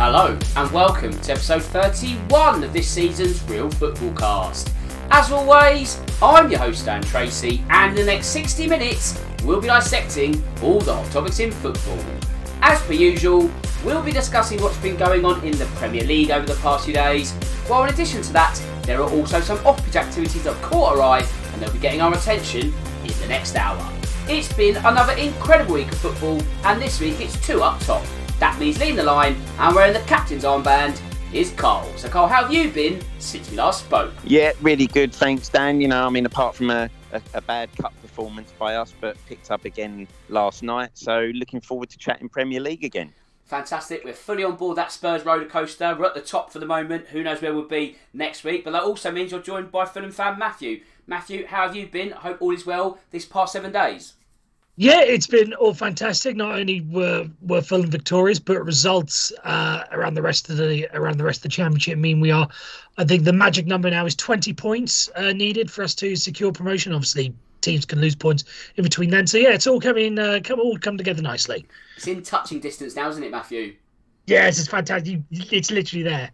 Hello and welcome to episode 31 of this season's Real Football Cast. As always, I'm your host Dan Tracy, and in the next 60 minutes we'll be dissecting all the hot topics in football. As per usual, we'll be discussing what's been going on in the Premier League over the past few days, while in addition to that there are also some off-pitch activities that caught our eye and they'll be getting our attention in the next hour. It's been another incredible week of football, and this week it's two up top. That means leading the line and wearing the captain's armband is Carl. So Carl, how have you been since we last spoke? Yeah, really good, thanks Dan. You know, I mean, apart from a bad cup performance by us, but picked up again last night. So looking forward to chatting Premier League again. Fantastic. We're fully on board that Spurs roller coaster. We're at the top for the moment. Who knows where we'll be next week. But that also means you're joined by Fulham fan Matthew. Matthew, how have you been? I hope all is well this past 7 days. Yeah, it's been all fantastic. Not only were Fulham victorious, but results around the rest of the championship mean we are. I think the magic number now is 20 points needed for us to secure promotion. Obviously, teams can lose points in between then. So yeah, it's all come together nicely. It's in touching distance now, isn't it, Matthew? Yes, it's fantastic. It's literally there.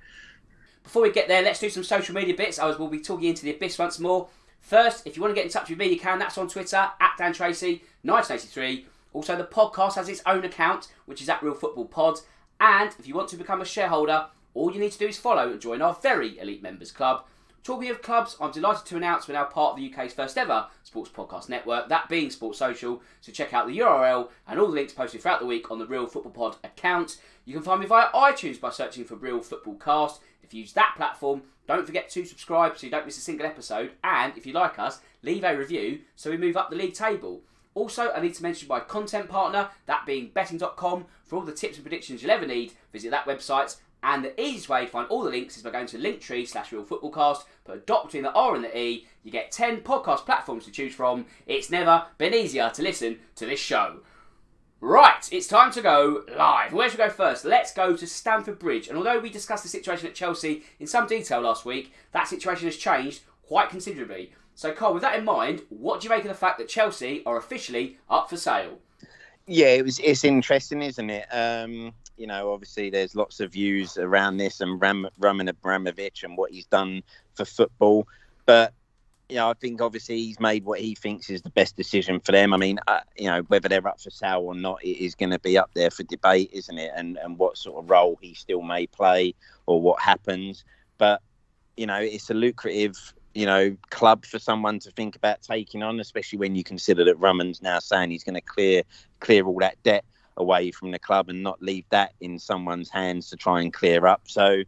Before we get there, let's do some social media bits. We'll be talking into the abyss once more. First, if you want to get in touch with me, you can. That's on Twitter, at Dan Tracy, 1983. Also, the podcast has its own account, which is at Real Football Pod. And if you want to become a shareholder, all you need to do is follow and join our very elite members club. Talking of clubs, I'm delighted to announce we're now part of the UK's first ever sports podcast network, that being Sports Social. So check out the URL and all the links posted throughout the week on the Real Football Pod account. You can find me via iTunes by searching for Real Football Cast. If you use that platform, don't forget to subscribe so you don't miss a single episode. And if you like us, leave a review so we move up the league table. Also, I need to mention my content partner, that being betting.com. For all the tips and predictions you'll ever need, visit that website. And the easiest way to find all the links is by going to Linktree/Real Football Cast. Put a dot between the R and the E. You get 10 podcast platforms to choose from. It's never been easier to listen to this show. Right, it's time to go live. Where should we go first? Let's go to Stamford Bridge. And although we discussed the situation at Chelsea in some detail last week, that situation has changed quite considerably. So, Carl, with that in mind, what do you make of the fact that Chelsea are officially up for sale? Yeah, it's interesting, isn't it? You know, obviously there's lots of views around this and Roman Abramovich and what he's done for football. But you know, I think obviously he's made what he thinks is the best decision for them. I mean, you know, whether they're up for sale or not, it is going to be up there for debate, isn't it? And what sort of role he still may play or what happens. But, you know, it's a lucrative, you know, club for someone to think about taking on, especially when you consider that Roman's now saying he's going to clear all that debt away from the club and not leave that in someone's hands to try and clear up. So,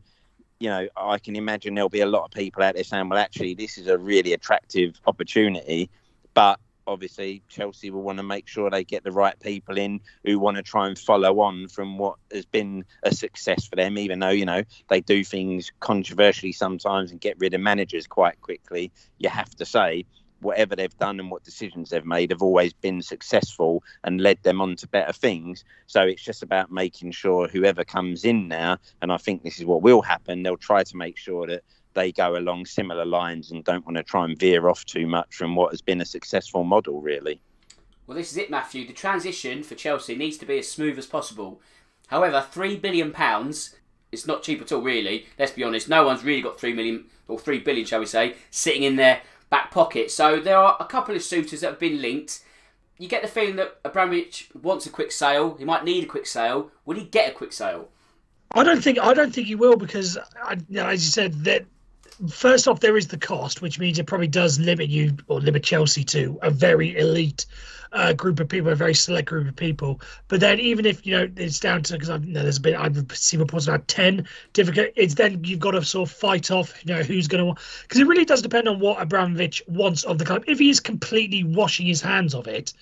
you know, I can imagine there'll be a lot of people out there saying, well, actually, this is a really attractive opportunity, but obviously Chelsea will want to make sure they get the right people in who want to try and follow on from what has been a success for them, even though, you know, they do things controversially sometimes and get rid of managers quite quickly. You have to say, whatever they've done and what decisions they've made have always been successful and led them on to better things. So it's just about making sure whoever comes in now, and I think this is what will happen, they'll try to make sure that they go along similar lines and don't want to try and veer off too much from what has been a successful model, really. Well, this is it, Matthew. The transition for Chelsea needs to be as smooth as possible. However, £3 billion, it's not cheap at all, really. Let's be honest. No one's really got £3 billion, shall we say, sitting in their back pocket. So there are a couple of suitors that have been linked. You get the feeling that Abramovich wants a quick sale. He might need a quick sale. Will he get a quick sale? I don't think he will, because, as you said, that first off, there is the cost, which means it probably does limit you or limit Chelsea to a very elite group of people, a very select group of people. But then, even if it's down to, because I've seen reports about 10 difficult. It's then you've got to sort of fight off, who's going to, because it really does depend on what Abramovich wants of the club. If he is completely washing his hands of it,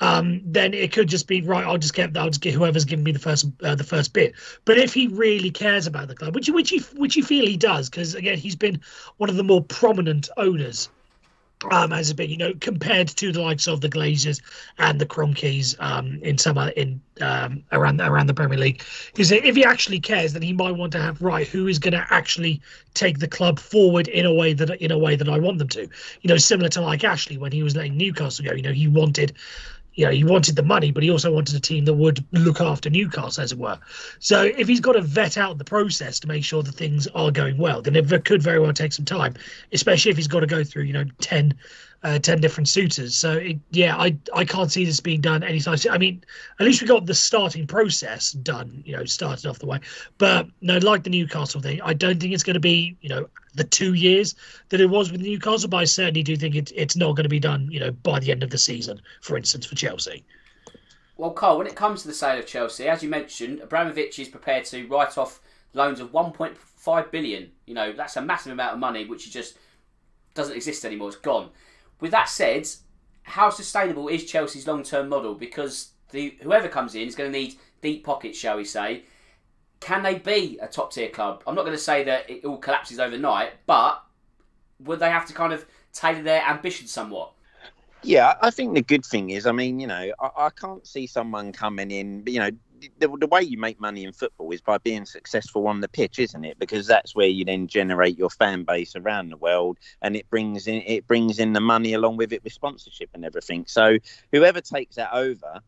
then it could just be right. I'll just get whoever's giving me the first bit. But if he really cares about the club, which you feel he does, because again, he's been one of the more prominent owners. As a bit, compared to the likes of the Glazers and the Cronkies around the Premier League, because if he actually cares, then he might want to have who is going to actually take the club forward in a way that I want them to. Similar to like Ashley when he was letting Newcastle go. He wanted the money, but he also wanted a team that would look after Newcastle, as it were. So if he's got to vet out the process to make sure that things are going well, then it could very well take some time, especially if he's got to go through, 10 different suitors. So, I can't see this being done anytime soon. I mean, at least we got the starting process done, started off the way. But, like the Newcastle thing, I don't think it's going to be, the 2 years that it was with Newcastle, but I certainly do think it's not going to be done, by the end of the season, for instance, for Chelsea. Well, Carl, when it comes to the sale of Chelsea, as you mentioned, Abramovich is prepared to write off loans of 1.5 billion. That's a massive amount of money, which just doesn't exist anymore. It's gone. With that said, how sustainable is Chelsea's long-term model? Because whoever comes in is going to need deep pockets, shall we say. Can they be a top-tier club? I'm not going to say that it all collapses overnight, but would they have to kind of tailor their ambition somewhat? Yeah, I think the good thing is, I can't see someone coming in, the way you make money in football is by being successful on the pitch, isn't it? Because that's where you then generate your fan base around the world, and it brings in the money along with it, with sponsorship and everything. So whoever takes that over,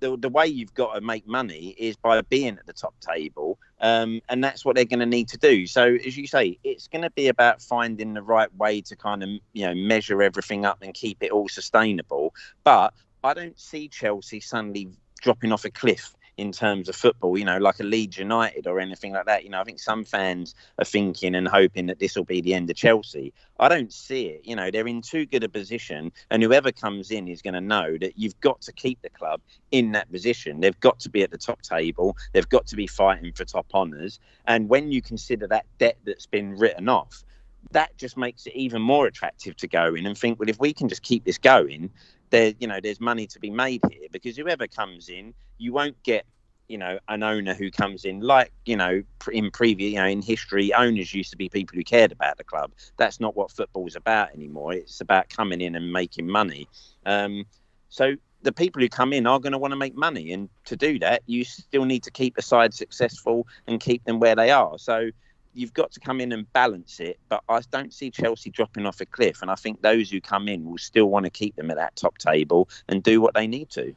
the way you've got to make money is by being at the top table, and that's what they're going to need to do. So as you say, it's going to be about finding the right way to kind of measure everything up and keep it all sustainable. But I don't see Chelsea suddenly dropping off a cliff in terms of football, like a Leeds United or anything like that. I think some fans are thinking and hoping that this will be the end of Chelsea. I don't see it. They're in too good a position, and whoever comes in is going to know that you've got to keep the club in that position. They've got to be at the top table. They've got to be fighting for top honours. And when you consider that debt that's been written off, that just makes it even more attractive to go in and think, well, if we can just keep this going, there's money to be made here. Because whoever comes in, you won't get, an owner who comes in like, in history, owners used to be people who cared about the club. That's not what football's about anymore. It's about coming in and making money. So the people who come in are going to want to make money. And to do that, you still need to keep the side successful and keep them where they are. So you've got to come in and balance it, but I don't see Chelsea dropping off a cliff, and I think those who come in will still want to keep them at that top table and do what they need to.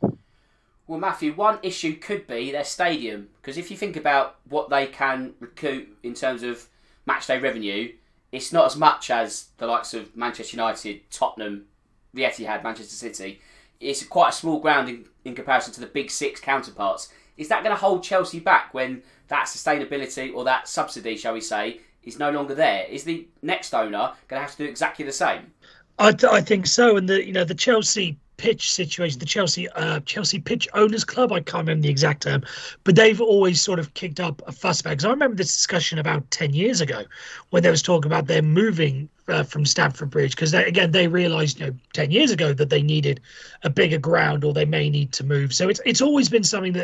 Well, Matthew, one issue could be their stadium, because if you think about what they can recoup in terms of matchday revenue, it's not as much as the likes of Manchester United, Tottenham, the Etihad, Manchester City. It's quite a small ground in comparison to the big six counterparts. Is that going to hold Chelsea back when that sustainability, or that subsidy, shall we say, is no longer there? Is the next owner going to have to do exactly the same? I think so. And the Chelsea pitch situation, the Chelsea Pitch Owners Club, I can't remember the exact term, but they've always sort of kicked up a fuss about, because I remember this discussion about 10 years ago when there was talk about them moving from Stamford Bridge, because they realised 10 years ago that they needed a bigger ground or they may need to move. So it's always been something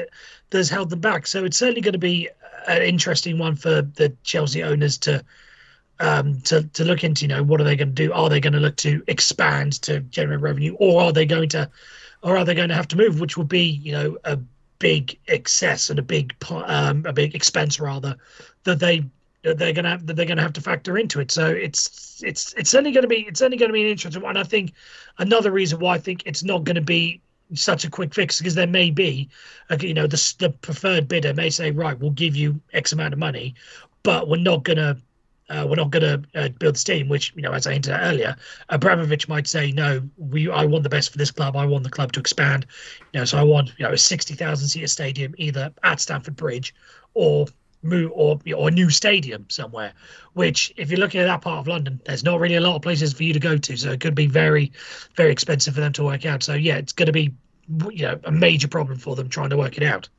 that's held them back. So it's certainly going to be an interesting one for the Chelsea owners to look into. What are they going to do? Are they going to look to expand to generate revenue, or are they going to have to move, which will be a big excess and a big expense rather that they're going to have to factor into it. So it's only going to be an interesting one. I think another reason why I think it's not going to be such a quick fix, because there may be the preferred bidder may say, right, we'll give you X amount of money, but we're not going to build this team, which, as I hinted at earlier, Abramovich might say, no, I want the best for this club. I want the club to expand. So I want, a 60,000-seat stadium either at Stamford Bridge or move or a new stadium somewhere, which, if you're looking at that part of London, there's not really a lot of places for you to go to. So it could be very, very expensive for them to work out. So, yeah, it's going to be, a major problem for them trying to work it out.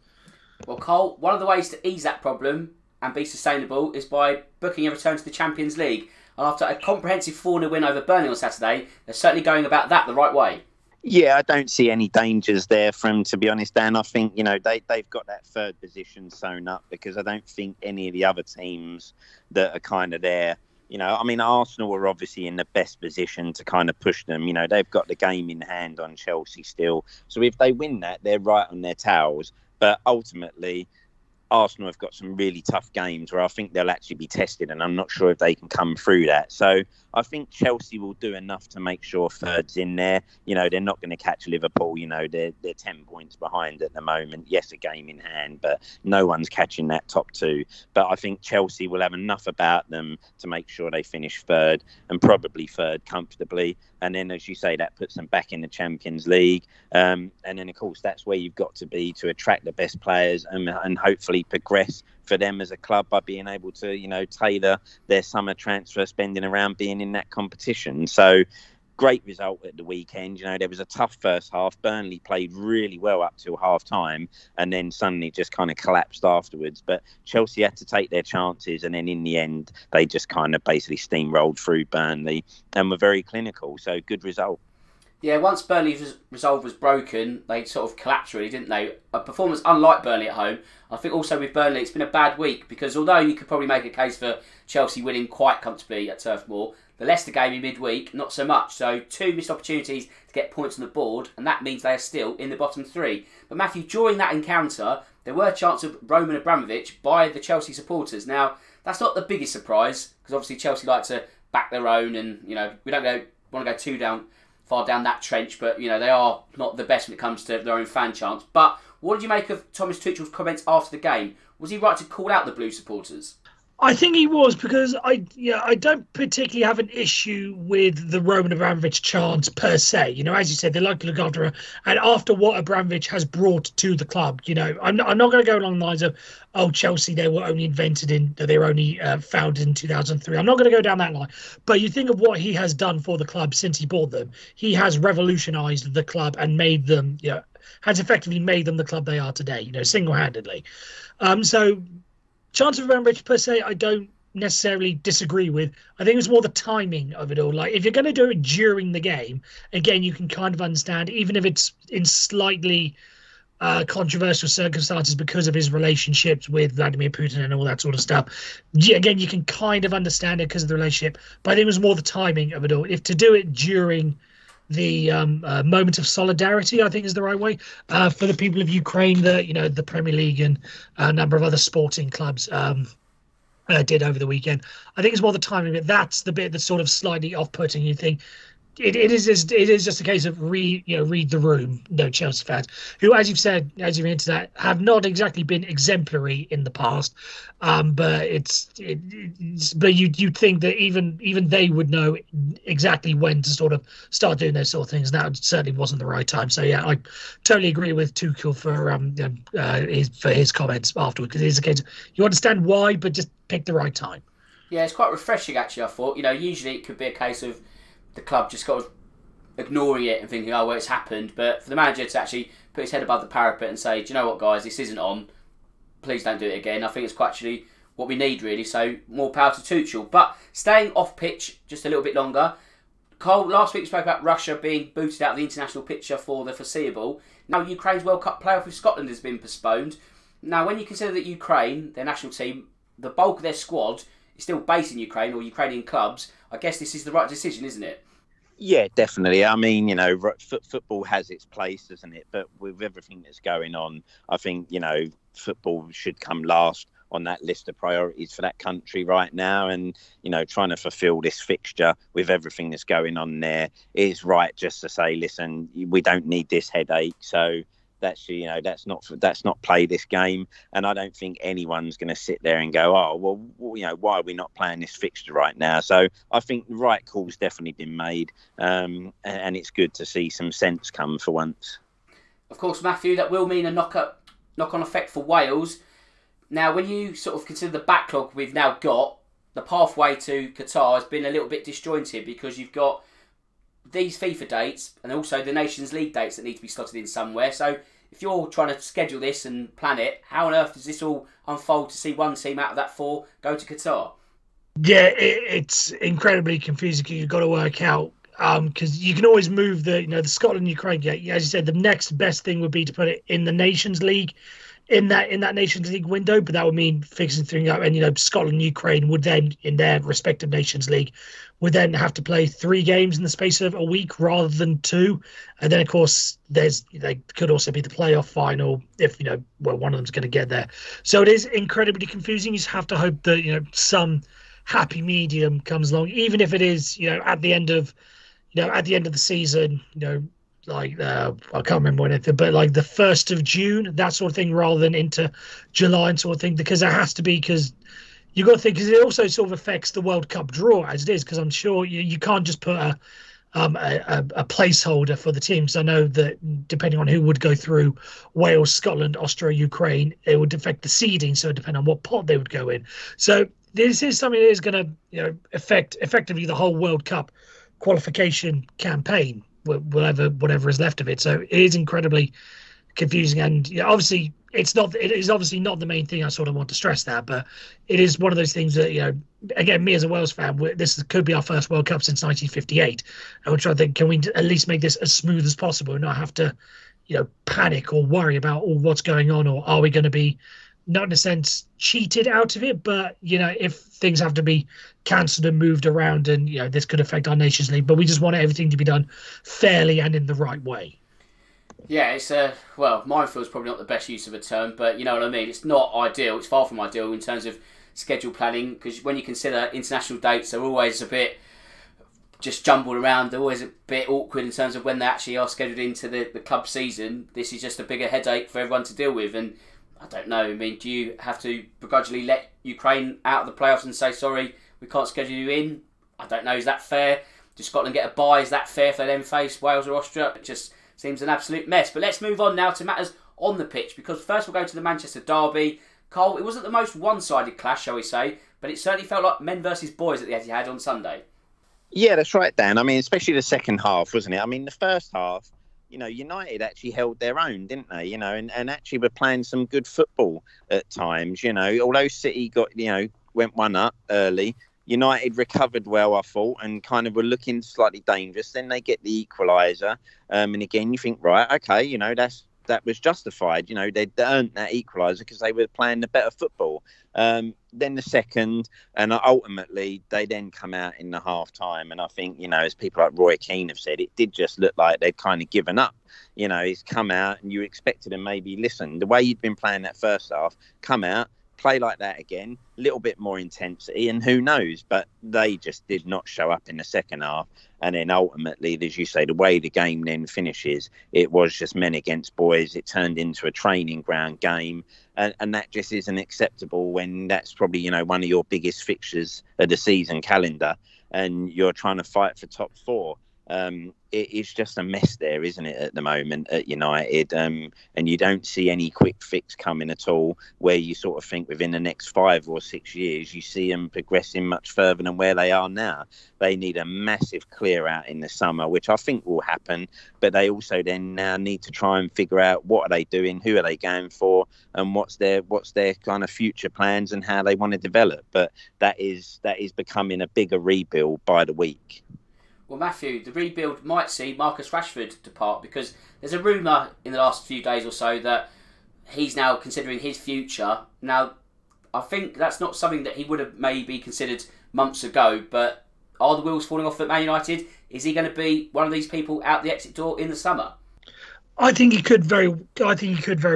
Well, Cole, one of the ways to ease that problem and be sustainable is by booking a return to the Champions League. And after a comprehensive 4-0 win over Burnley on Saturday, they're certainly going about that the right way. Yeah, I don't see any dangers there from, to be honest, Dan. I think, they've got that third position sewn up, because I don't think any of the other teams that are kind of there, Arsenal are obviously in the best position to kind of push them. They've got the game in hand on Chelsea still. So if they win that, they're right on their towels. But ultimately, Arsenal have got some really tough games where I think they'll actually be tested, and I'm not sure if they can come through that. So I think Chelsea will do enough to make sure third's in there. They're not going to catch Liverpool. They're 10 points behind at the moment. Yes, a game in hand, but no one's catching that top two. But I think Chelsea will have enough about them to make sure they finish third, and probably third comfortably. And then, as you say, that puts them back in the Champions League. And then, of course, that's where you've got to be to attract the best players and hopefully progress for them as a club by being able to, tailor their summer transfer spending around being in that competition. So, great result at the weekend. There was a tough first half. Burnley played really well up till half time and then suddenly just kind of collapsed afterwards. But Chelsea had to take their chances, and then in the end, they just kind of basically steamrolled through Burnley and were very clinical. So, good result. Yeah, once Burnley's resolve was broken, they sort of collapsed really, didn't they? A performance unlike Burnley at home. I think also with Burnley, it's been a bad week, because although you could probably make a case for Chelsea winning quite comfortably at Turf Moor, the Leicester game in midweek, not so much. So 2 missed opportunities to get points on the board, and that means they are still in the bottom 3. But Matthew, during that encounter, there were chants of Roman Abramovich by the Chelsea supporters. Now, that's not the biggest surprise, because obviously Chelsea like to back their own, and we don't want to go too far down that trench, but they are not the best when it comes to their own fan chants. But what did you make of Thomas Tuchel's comments after the game? Was he right to call out the Blue supporters? I think he was, because I don't particularly have an issue with the Roman Abramovich chants per se. As you said, they like to look after her, and after what Abramovich has brought to the club, I'm not going to go along the lines of, oh, Chelsea, they were only founded in 2003. I'm not going to go down that line. But you think of what he has done for the club since he bought them. He has revolutionised the club and made them, has effectively made them the club they are today, single-handedly. So, chance of Abramovich per se, I don't necessarily disagree with. I think it's more the timing of it all. Like, if you're going to do it during the game, again, you can kind of understand, even if it's in slightly controversial circumstances because of his relationships with Vladimir Putin and all that sort of stuff. Again, you can kind of understand it because of the relationship, but I think it was more the timing of it all. If to do it during the moment of solidarity, I think, is the right way for the people of Ukraine that the Premier League and a number of other sporting clubs did over the weekend. I think it's more the timing, but that's the bit that's sort of slightly off-putting. You think it is just a case of read the room. No, Chelsea fans, who, as you've said, as you've hinted at, have not exactly been exemplary in the past, but but you'd think that even they would know exactly when to sort of start doing those sort of things. That certainly wasn't the right time. So yeah, I totally agree with Tuchel for his comments afterwards, because it is a case of, you understand why, but just pick the right time. Yeah, it's quite refreshing actually. I thought usually it could be a case of the club just got to ignoring it and thinking, oh, well, it's happened. But for the manager to actually put his head above the parapet and say, do you know what, guys, this isn't on. Please don't do it again. I think it's quite actually what we need, really. So more power to Tuchel. But staying off pitch just a little bit longer, Cole, last week we spoke about Russia being booted out of the international picture for the foreseeable. Now Ukraine's World Cup playoff with Scotland has been postponed. Now when you consider that Ukraine, their national team, the bulk of their squad is still based in Ukraine or Ukrainian clubs, I guess this is the right decision, isn't it? Yeah, definitely. I mean, you know, football has its place, doesn't it? But with everything that's going on, I think, you know, football should come last on that list of priorities for that country right now. And, you know, trying to fulfil this fixture with everything that's going on there is right just to say, listen, we don't need this headache. So that's, you know, that's not play this game. And I don't think anyone's going to sit there and go, oh, well, you know, why are we not playing this fixture right now? So I think the right call's definitely been made. And it's good to see some sense come for once. Of course, Matthew, that will mean a knock-on effect for Wales. Now, when you sort of consider the backlog we've now got, the pathway to Qatar has been a little bit disjointed because you've got these FIFA dates and also the Nations League dates that need to be slotted in somewhere. So if you're trying to schedule this and plan it, how on earth does this all unfold to see one team out of that four go to Qatar? Yeah, it's incredibly confusing because you've got to work out. Because you can always move the Scotland-Ukraine game. As you said, the next best thing would be to put it in the Nations League. In that Nations League window, but that would mean fixing things up. And, you know, Scotland and Ukraine would then, in their respective Nations League, would then have to play 3 games in the space of a week rather than 2. And then, of course, there could also be the playoff final if, you know, well, one of them's going to get there. So it is incredibly confusing. You just have to hope that, you know, some happy medium comes along, even if it is, you know, at the end of the season, you know, like I can't remember when it, but like the 1st of June, that sort of thing, rather than into July and sort of thing, because it has to be, because you got to think, because it also sort of affects the World Cup draw as it is, because I'm sure you can't just put a placeholder for the teams. I know that depending on who would go through Wales, Scotland, Austria, Ukraine, it would affect the seeding, so it depends on what pot they would go in. So this is something that is going to, you know, affect effectively the whole World Cup qualification campaign, whatever is left of it. So it is incredibly confusing, and, you know, obviously it is obviously not the main thing. I sort of want to stress that, but it is one of those things that, you know, again, me as a Wales fan, this could be our first World Cup since 1958, and we're trying to think, can we at least make this as smooth as possible and not have to, you know, panic or worry about all what's going on, or are we going to be, not in a sense cheated out of it, but, you know, if things have to be cancelled and moved around, and, you know, this could affect our Nations League, but we just want everything to be done fairly and in the right way. Yeah, it's mindful is probably not the best use of a term, but you know what I mean. It's not ideal. It's far from ideal in terms of schedule planning, because when you consider international dates, they're always a bit just jumbled around. They're always a bit awkward in terms of when they actually are scheduled into the club season. This is just a bigger headache for everyone to deal with, and I don't know. I mean, do you have to begrudgingly let Ukraine out of the playoffs and say, sorry, we can't schedule you in? I don't know. Is that fair? Does Scotland get a bye? Is that fair if they then face Wales or Austria? It just seems an absolute mess. But let's move on now to matters on the pitch, because first we'll go to the Manchester derby. Cole, it wasn't the most one-sided clash, shall we say, but it certainly felt like men versus boys at the Etihad on Sunday. Yeah, that's right, Dan. I mean, especially the second half, wasn't it? I mean, the first half, you know, United actually held their own, didn't they? You know, and actually were playing some good football at times, you know. Although City went one up early, United recovered well, I thought, and kind of were looking slightly dangerous. Then they get the equaliser. And again, you think, right, OK, you know, that was justified. You know, they'd earned that equaliser because they were playing the better football. Then the second, and ultimately they then come out in the half-time. And I think, you know, as people like Roy Keane have said, it did just look like they'd kind of given up. You know, he's come out and you expected him maybe, listen, the way you'd been playing that first half, come out, play like that again, a little bit more intensity, and who knows? But they just did not show up in the second half. And then ultimately, as you say, the way the game then finishes, it was just men against boys. It turned into a training ground game. And that just isn't acceptable when that's probably, you know, one of your biggest fixtures of the season calendar, and you're trying to fight for top 4. It's just a mess there, isn't it, at the moment at United, and you don't see any quick fix coming at all, where you sort of think within the next 5 or 6 years you see them progressing much further than where they are now. They need a massive clear out in the summer, which I think will happen, but they also then now need to try and figure out what are they doing, who are they going for, and what's their kind of future plans and how they want to develop. But that is becoming a bigger rebuild by the week. Well, Matthew, the rebuild might see Marcus Rashford depart, because there's a rumour in the last few days or so that he's now considering his future. Now, I think that's not something that he would have maybe considered months ago, but are the wheels falling off at Man United? Is he going to be one of these people out the exit door in the summer? I think he could very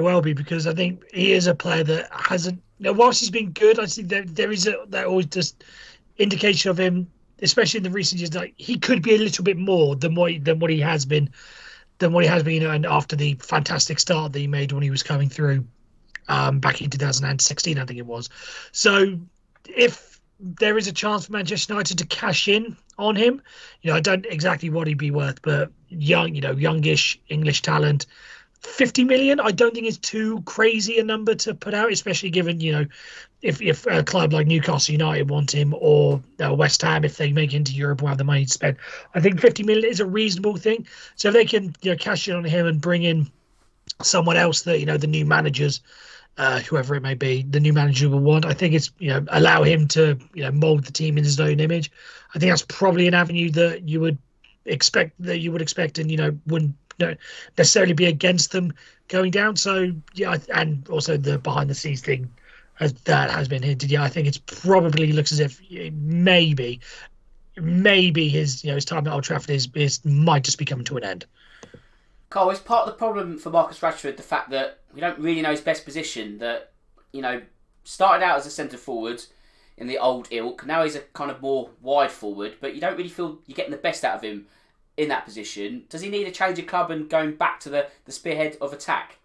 well be, because I think he is a player that hasn't... You know, whilst he's been good, I think there is always just indication of him, especially in the recent years, like he could be a little bit more than what he has been, you know, and after the fantastic start that he made when he was coming through back in 2016, I think it was. So if there is a chance for Manchester United to cash in on him, you know, I don't exactly what he'd be worth, but youngish English talent, 50 million, I don't think is too crazy a number to put out, especially given, you know, if a club like Newcastle United want him, or West Ham, if they make it into Europe, will have the money to spend. I think 50 million is a reasonable thing. So if they can, you know, cash in on him and bring in someone else that, you know, the new managers, whoever it may be, the new manager will want, I think it's, you know, allow him to, you know, mould the team in his own image. I think that's probably an avenue that you would expect and, you know, wouldn't necessarily be against them going down. So yeah, and also the behind the scenes thing has been hinted. Yeah, I think it's probably looks as if maybe his time at Old Trafford is might just be coming to an end. Carl, is part of the problem for Marcus Rashford the fact that we don't really know his best position? That, you know, started out as a centre forward in the old ilk, now he's a kind of more wide forward, but you don't really feel you're getting the best out of him in that position. Does he need a change of club and going back to the spearhead of attack?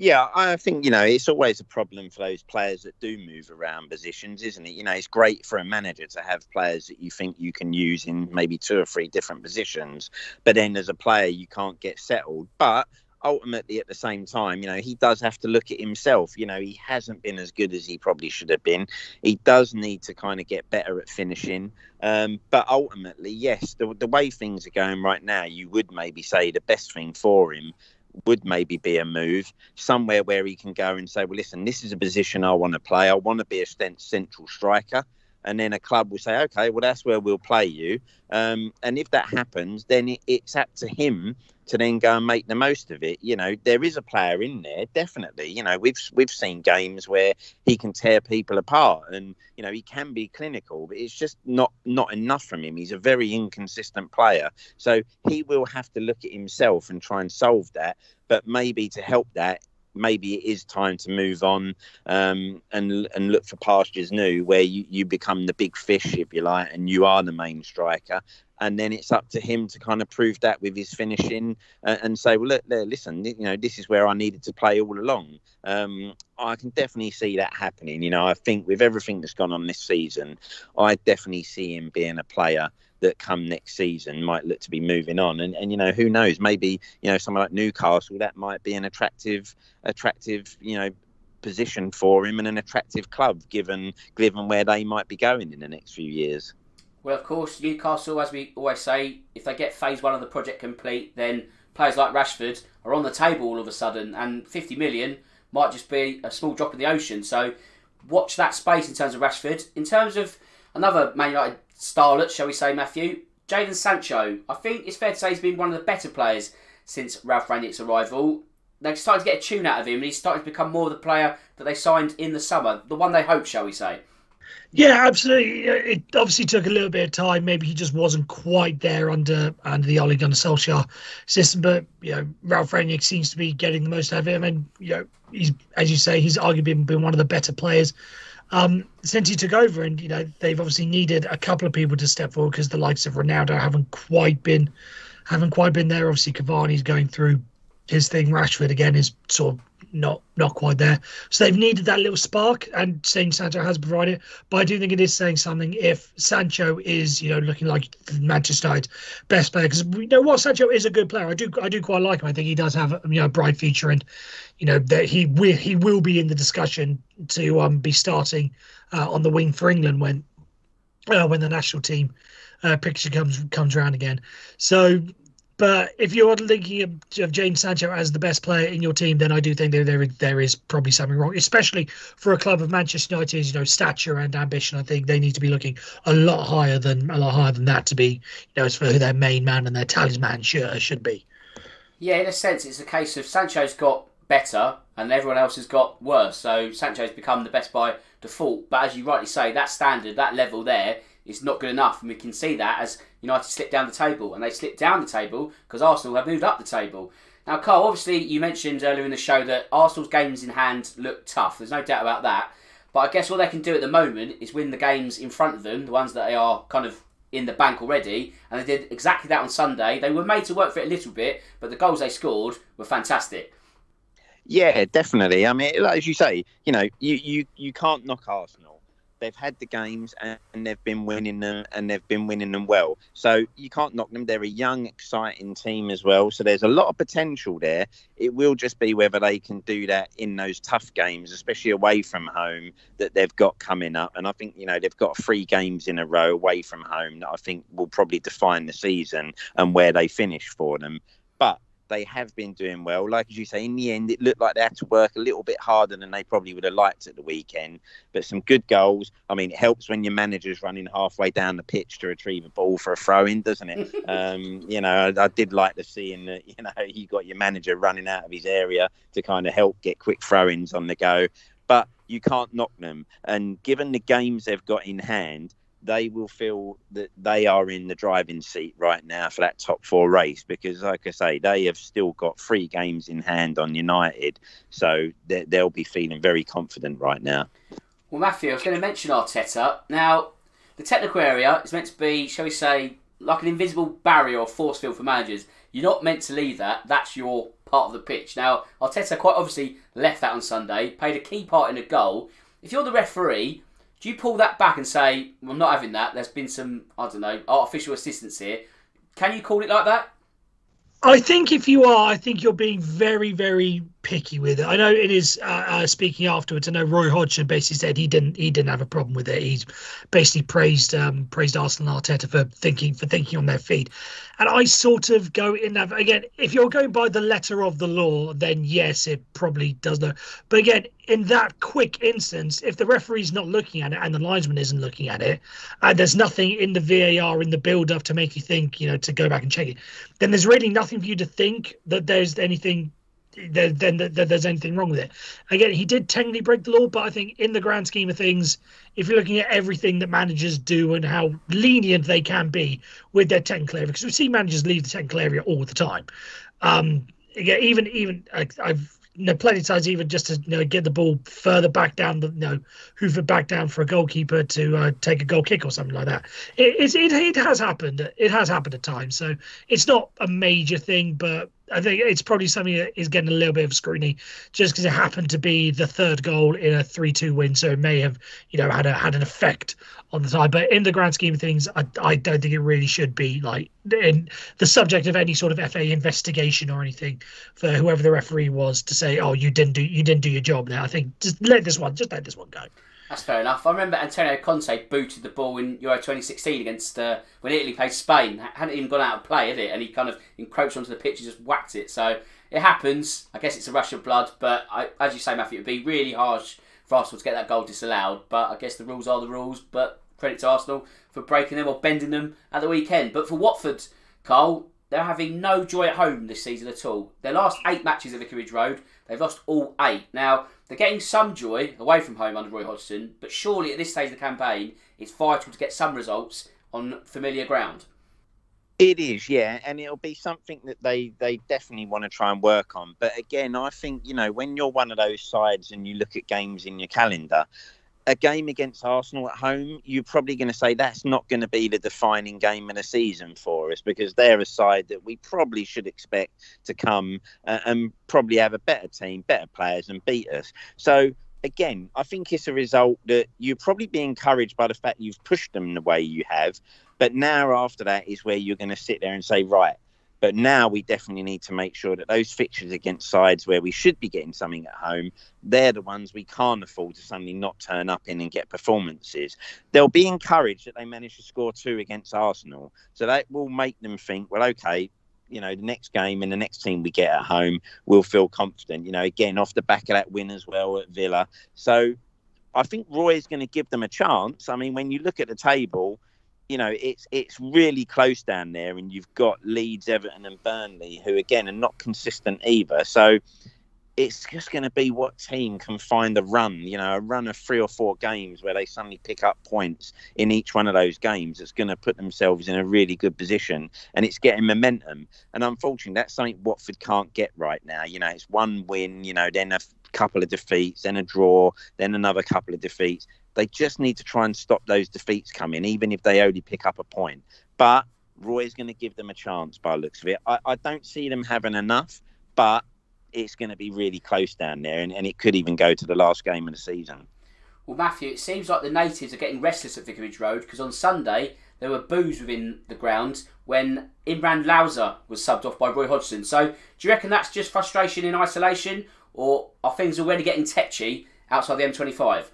Yeah, I think, you know, it's always a problem for those players that do move around positions, isn't it? You know, it's great for a manager to have players that you think you can use in maybe 2 or 3 different positions, but then as a player you can't get settled. But ultimately, at the same time, you know, he does have to look at himself. You know, he hasn't been as good as he probably should have been. He does need to kind of get better at finishing. But ultimately, yes, the way things are going right now, you would maybe say the best thing for him would maybe be a move somewhere where he can go and say, well, listen, this is a position I want to play. I want to be a central striker. And then a club will say, OK, well, that's where we'll play you. And if that happens, then it's up to him to then go and make the most of it. You know, there is a player in there, definitely. You know, we've seen games where he can tear people apart, and, you know, he can be clinical, but it's just not enough from him. He's a very inconsistent player. So he will have to look at himself and try and solve that. But maybe to help that, maybe it is time to move on and look for pastures new, where you become the big fish, if you like, and you are the main striker. And then it's up to him to kind of prove that with his finishing and say, well, listen, you know, this is where I needed to play all along. I can definitely see that happening. You know, I think with everything that's gone on this season, I definitely see him being a player that come next season might look to be moving on. And you know, who knows, maybe, you know, someone like Newcastle, that might be an attractive, you know, position for him and an attractive club given where they might be going in the next few years. Well, of course, Newcastle, as we always say, if they get phase one of the project complete, then players like Rashford are on the table all of a sudden, and 50 million might just be a small drop in the ocean. So watch that space in terms of Rashford. In terms of another Man United starlet, shall we say, Matthew, Jadon Sancho, I think it's fair to say he's been one of the better players since Ralph Rangnick's arrival. They started to get a tune out of him, and he's started to become more of the player that they signed in the summer, the one they hoped, shall we say. Yeah, absolutely. It obviously took a little bit of time. Maybe he just wasn't quite there under the Ole Gunnar Solskjaer system. But, you know, Ralph Rangnick seems to be getting the most out of him. And, you know, he's, as you say, he's arguably been one of the better players since he took over. And, you know, they've obviously needed a couple of people to step forward, because the likes of Ronaldo haven't quite been there. Obviously, Cavani's going through his thing. Rashford, again, is sort of not quite there. So they've needed that little spark, and saying Sancho has provided it. But I do think it is saying something if Sancho is, you know, looking like Manchester United's best player, because we know what Sancho is a good player. I do quite like him. I think he does have, you know, a bright future, and you know that he will be in the discussion to be starting on the wing for England when the national team picture comes around again. So. But if you're thinking of Jadon Sancho as the best player in your team, then I do think that there is probably something wrong, especially for a club of Manchester United's, you know, stature and ambition. I think they need to be looking a lot higher than that to be, you know, as for who their main man and their talisman should be. Yeah, in a sense, it's a case of Sancho's got better and everyone else has got worse. So Sancho's become the best by default. But as you rightly say, that standard, that level there, is not good enough, and we can see that as United slipped down the table, and they slipped down the table because Arsenal have moved up the table. Now, Carl, obviously you mentioned earlier in the show that Arsenal's games in hand look tough. There's no doubt about that. But I guess all they can do at the moment is win the games in front of them, the ones that they are kind of in the bank already, and they did exactly that on Sunday. They were made to work for it a little bit, but the goals they scored were fantastic. Yeah, definitely. I mean, as you say, you know, you can't knock Arsenal. They've had the games and they've been winning them, and they've been winning them well. So you can't knock them. They're a young, exciting team as well. So there's a lot of potential there. It will just be whether they can do that in those tough games, especially away from home, that they've got coming up. And I think, you know, they've got 3 games in a row away from home that I think will probably define the season and where they finish for them. But they have been doing well. Like, as you say, in the end, it looked like they had to work a little bit harder than they probably would have liked at the weekend. But some good goals. I mean, it helps when your manager's running halfway down the pitch to retrieve a ball for a throw-in, doesn't it? You know, I did like to seeing that, you know, you got your manager running out of his area to kind of help get quick throw-ins on the go. But you can't knock them. And given the games they've got in hand, they will feel that they are in the driving seat right now for that top 4 race, because, like I say, they have still got 3 games in hand on United. So they'll be feeling very confident right now. Well, Matthew, I was going to mention Arteta. Now, the technical area is meant to be, shall we say, like an invisible barrier or force field for managers. You're not meant to leave that. That's your part of the pitch. Now, Arteta quite obviously left that on Sunday, played a key part in a goal. If you're the referee, do you pull that back and say, well, I'm not having that, there's been some, I don't know, artificial assistance here? Can you call it like that? I think if you are, I think you're being very, very picky with it. I know it is, speaking afterwards, I know Roy Hodgson basically said he didn't have a problem with it. He's basically praised Arsenal and Arteta for thinking on their feet. And I sort of go in that, again, if you're going by the letter of the law, then yes, it probably does know. But again, in that quick instance, if the referee's not looking at it and the linesman isn't looking at it, and there's nothing in the VAR in the build-up to make you think, you know, to go back and check it, then there's really nothing for you to think that there's anything there's anything wrong with it. Again, he did technically break the law, but I think in the grand scheme of things, if you're looking at everything that managers do and how lenient they can be with their technical area, because we see managers leave the technical area all the time. Again, I've plenty of times, even just to, you know, get the ball further back down, hoof it back down for a goalkeeper to take a goal kick or something like that. It has happened. It has happened at times. So it's not a major thing, but I think it's probably something that is getting a little bit of scrutiny just because it happened to be the third goal in a 3-2 win. So it may have, you know, had an effect on the side. But in the grand scheme of things, I don't think it really should be like in the subject of any sort of FA investigation or anything for whoever the referee was to say, oh, you didn't do your job there. I think just let this one go. That's fair enough. I remember Antonio Conte booted the ball in Euro 2016 against when Italy played Spain. It hadn't even gone out of play, had it? And he kind of encroached onto the pitch and just whacked it. So it happens. I guess it's a rush of blood. But as you say, Matthew, it would be really harsh for Arsenal to get that goal disallowed. But I guess the rules are the rules. But credit to Arsenal for breaking them or bending them at the weekend. But for Watford, Carl, they're having no joy at home this season at all. Their last 8 matches at Vicarage Road, they've lost all 8. Now, they're getting some joy away from home under Roy Hodgson, but surely at this stage of the campaign, it's vital to get some results on familiar ground. It is, yeah, and it'll be something that they definitely want to try and work on. But again, I think, you know, when you're one of those sides and you look at games in your calendar, a game against Arsenal at home, you're probably going to say that's not going to be the defining game of the season for us, because they're a side that we probably should expect to come and probably have a better team, better players, and beat us. So again, I think it's a result that you'll probably be encouraged by the fact you've pushed them the way you have. But now after that is where you're going to sit there and say, right, but now we definitely need to make sure that those fixtures against sides where we should be getting something at home, they're the ones we can't afford to suddenly not turn up in and get performances. They'll be encouraged that they managed to score 2 against Arsenal. So that will make them think, well, OK, you know, the next game and the next team we get at home, we'll feel confident, you know, again, off the back of that win as well at Villa. So I think Roy is going to give them a chance. I mean, when you look at the table, you know, it's really close down there, and you've got Leeds, Everton and Burnley, who, again, are not consistent either. So it's just going to be what team can find a run of 3 or 4 games where they suddenly pick up points in each one of those games. It's going to put themselves in a really good position, and it's getting momentum. And unfortunately, that's something Watford can't get right now. You know, it's one win, you know, then a couple of defeats, then a draw, then another couple of defeats. They just need to try and stop those defeats coming, even if they only pick up a point. But Roy's going to give them a chance by the looks of it. I don't see them having enough, but it's going to be really close down there, and it could even go to the last game of the season. Well, Matthew, it seems like the natives are getting restless at Vicarage Road, because on Sunday there were boos within the grounds when Imran Louser was subbed off by Roy Hodgson. So do you reckon that's just frustration in isolation, or are things already getting tetchy outside the M25?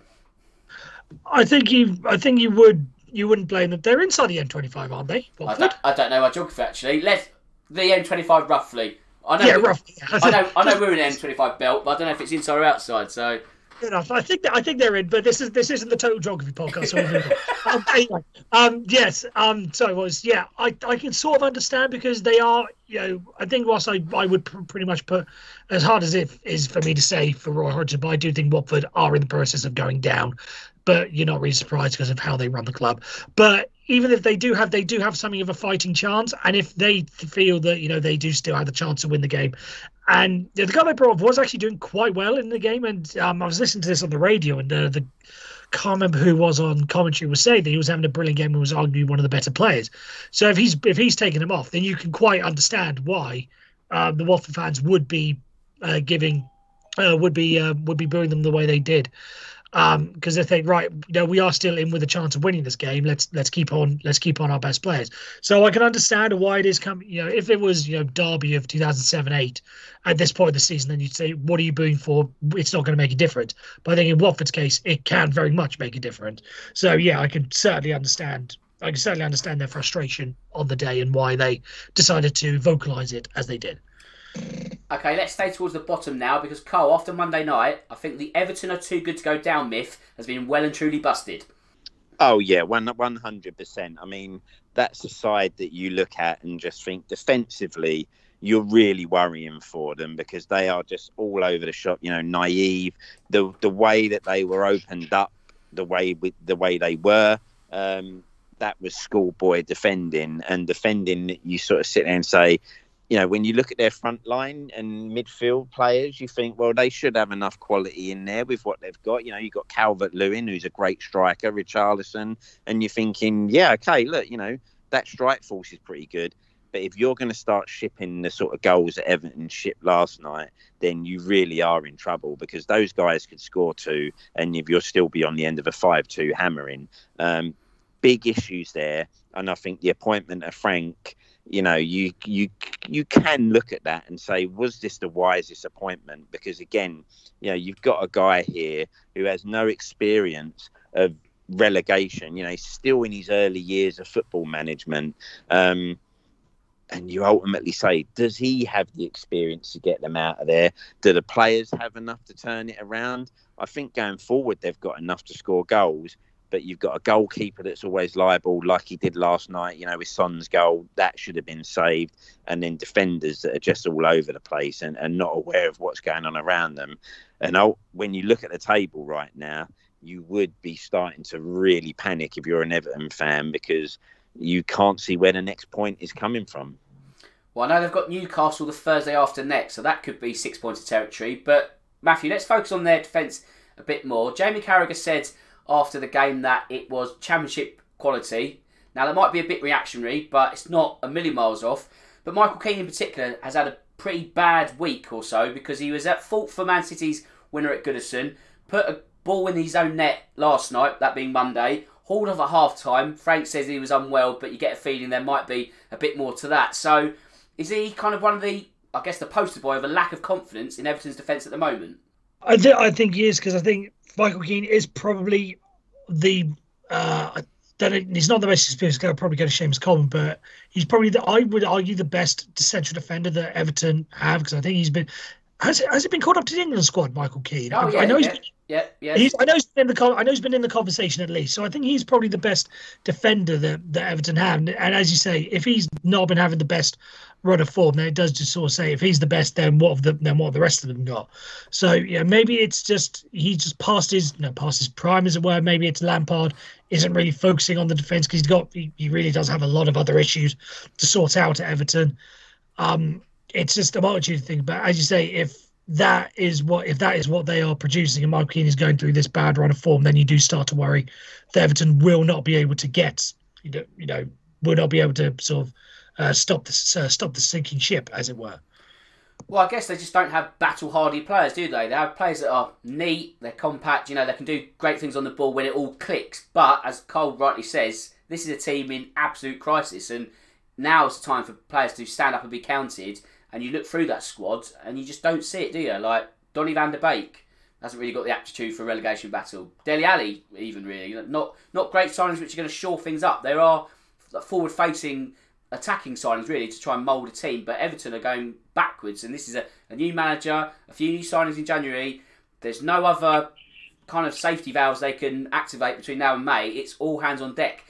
I think you wouldn't blame them. They're inside the M25, aren't they? I don't know our geography, actually. The M25 roughly. I know we're in an M25 belt, but I don't know if it's inside or outside. So, fair enough. I think they're in, but this isn't the Total Geography podcast. So anyway, yes. So it was. Yeah, I can sort of understand, because they are. You know, I think whilst I would pretty much put, as hard as it is for me to say for Roy Hodgson, but I do think Watford are in the process of going down. But you're not really surprised because of how they run the club. But even if they do have something of a fighting chance, and if they feel that, you know, they do still have the chance to win the game. And the guy they brought was actually doing quite well in the game. And I was listening to this on the radio, and the can't remember who was on commentary was saying that he was having a brilliant game and was arguably one of the better players. So if he's taking him off, then you can quite understand why the Watford fans would be would be booing them the way they did. Because they think, right, you know, we are still in with a chance of winning this game. Let's keep on our best players. So I can understand why it is coming. You know, if it was, you know, Derby of 2007-8 at this point of the season, then you'd say, what are you booing for? It's not going to make a difference. But I think in Watford's case, it can very much make a difference. So yeah, I can certainly understand their frustration on the day and why they decided to vocalise it as they did. Okay, let's stay towards the bottom now, because Carl, after Monday night, I think the Everton are too good to go down myth has been well and truly busted. Oh yeah, 100%. I mean, that's a side that you look at and just think defensively, you're really worrying for them, because they are just all over the shop. You know, naive. The way that they were opened up, the way they were. That was schoolboy defending that you sort of sit there and say, you know, when you look at their front line and midfield players, you think, well, they should have enough quality in there with what they've got. You know, you've got Calvert-Lewin, who's a great striker, Richarlison, and you're thinking, yeah, okay, look, you know, that strike force is pretty good. But if you're going to start shipping the sort of goals that Everton shipped last night, then you really are in trouble, because those guys could score 2, and if you'll still be on the end of a 5-2 hammering. Big issues there. And I think the appointment of Frank... You know, you can look at that and say, was this the wisest appointment? Because again, you know, you've got a guy here who has no experience of relegation. You know, he's still in his early years of football management. And you ultimately say, does he have the experience to get them out of there? Do the players have enough to turn it around? I think going forward, they've got enough to score goals. But you've got a goalkeeper that's always liable, like he did last night, you know, with Son's goal. That should have been saved. And then defenders that are just all over the place and not aware of what's going on around them. And when you look at the table right now, you would be starting to really panic if you're an Everton fan, because you can't see where the next point is coming from. Well, I know they've got Newcastle the Thursday after next, so that could be 6 points of territory. But, Matthew, let's focus on their defence a bit more. Jamie Carragher said after the game that it was championship quality. Now, that might be a bit reactionary, but it's not a million miles off. But Michael Keane in particular has had a pretty bad week or so, because he was at fault for Man City's winner at Goodison, put a ball in his own net last night, that being Monday, hauled off at half-time. Frank says he was unwell, but you get a feeling there might be a bit more to that. So, is he kind of one of the, I guess, the poster boy of a lack of confidence in Everton's defence at the moment? I think he is, because I think Michael Keane is probably the... he's not the most experienced guy, probably going to James Coleman, but he's probably, I would argue, the best central defender that Everton have, because I think he's been... Has he been called up to the England squad, Michael Keane? Oh, yeah, I know yeah. I know he's been in the conversation at least, so I think he's probably the best defender that Everton have. And as you say, if he's not been having the best run of form, then it does just sort of say, if he's the best, then what have the rest of them got? So yeah, maybe it's just he's just past his prime, as it were. Maybe it's Lampard isn't really focusing on the defence, because he really does have a lot of other issues to sort out at Everton. It's just a multitude of things, but as you say, if that is what they are producing, and Michael Keane is going through this bad run of form, then you do start to worry that Everton will not be able to stop the sinking ship, as it were. Well, I guess they just don't have battle-hardy players, do they? They have players that are neat, they're compact, they can do great things on the ball when it all clicks. But as Cole rightly says, this is a team in absolute crisis, and now it's time for players to stand up and be counted. And you look through that squad and you just don't see it, do you? Like, Donny van de Beek hasn't really got the aptitude for a relegation battle. Dele Alli, even, really. Not great signings which are going to shore things up. There are forward-facing, attacking signings, really, to try and mould a team. But Everton are going backwards. And this is a new manager, a few new signings in January. There's no other kind of safety valves they can activate between now and May. It's all hands on deck.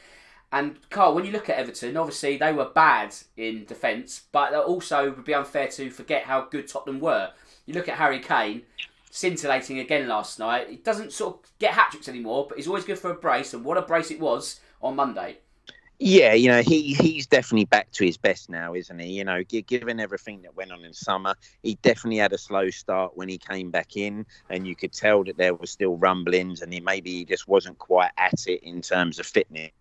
And, Carl, when you look at Everton, obviously they were bad in defence, but it also would be unfair to forget how good Tottenham were. You look at Harry Kane, scintillating again last night. He doesn't sort of get hat-tricks anymore, but he's always good for a brace, and what a brace it was on Monday. Yeah, he's definitely back to his best now, isn't he? Given everything that went on in summer, he definitely had a slow start when he came back in, and you could tell that there were still rumblings, and maybe he just wasn't quite at it in terms of fitness.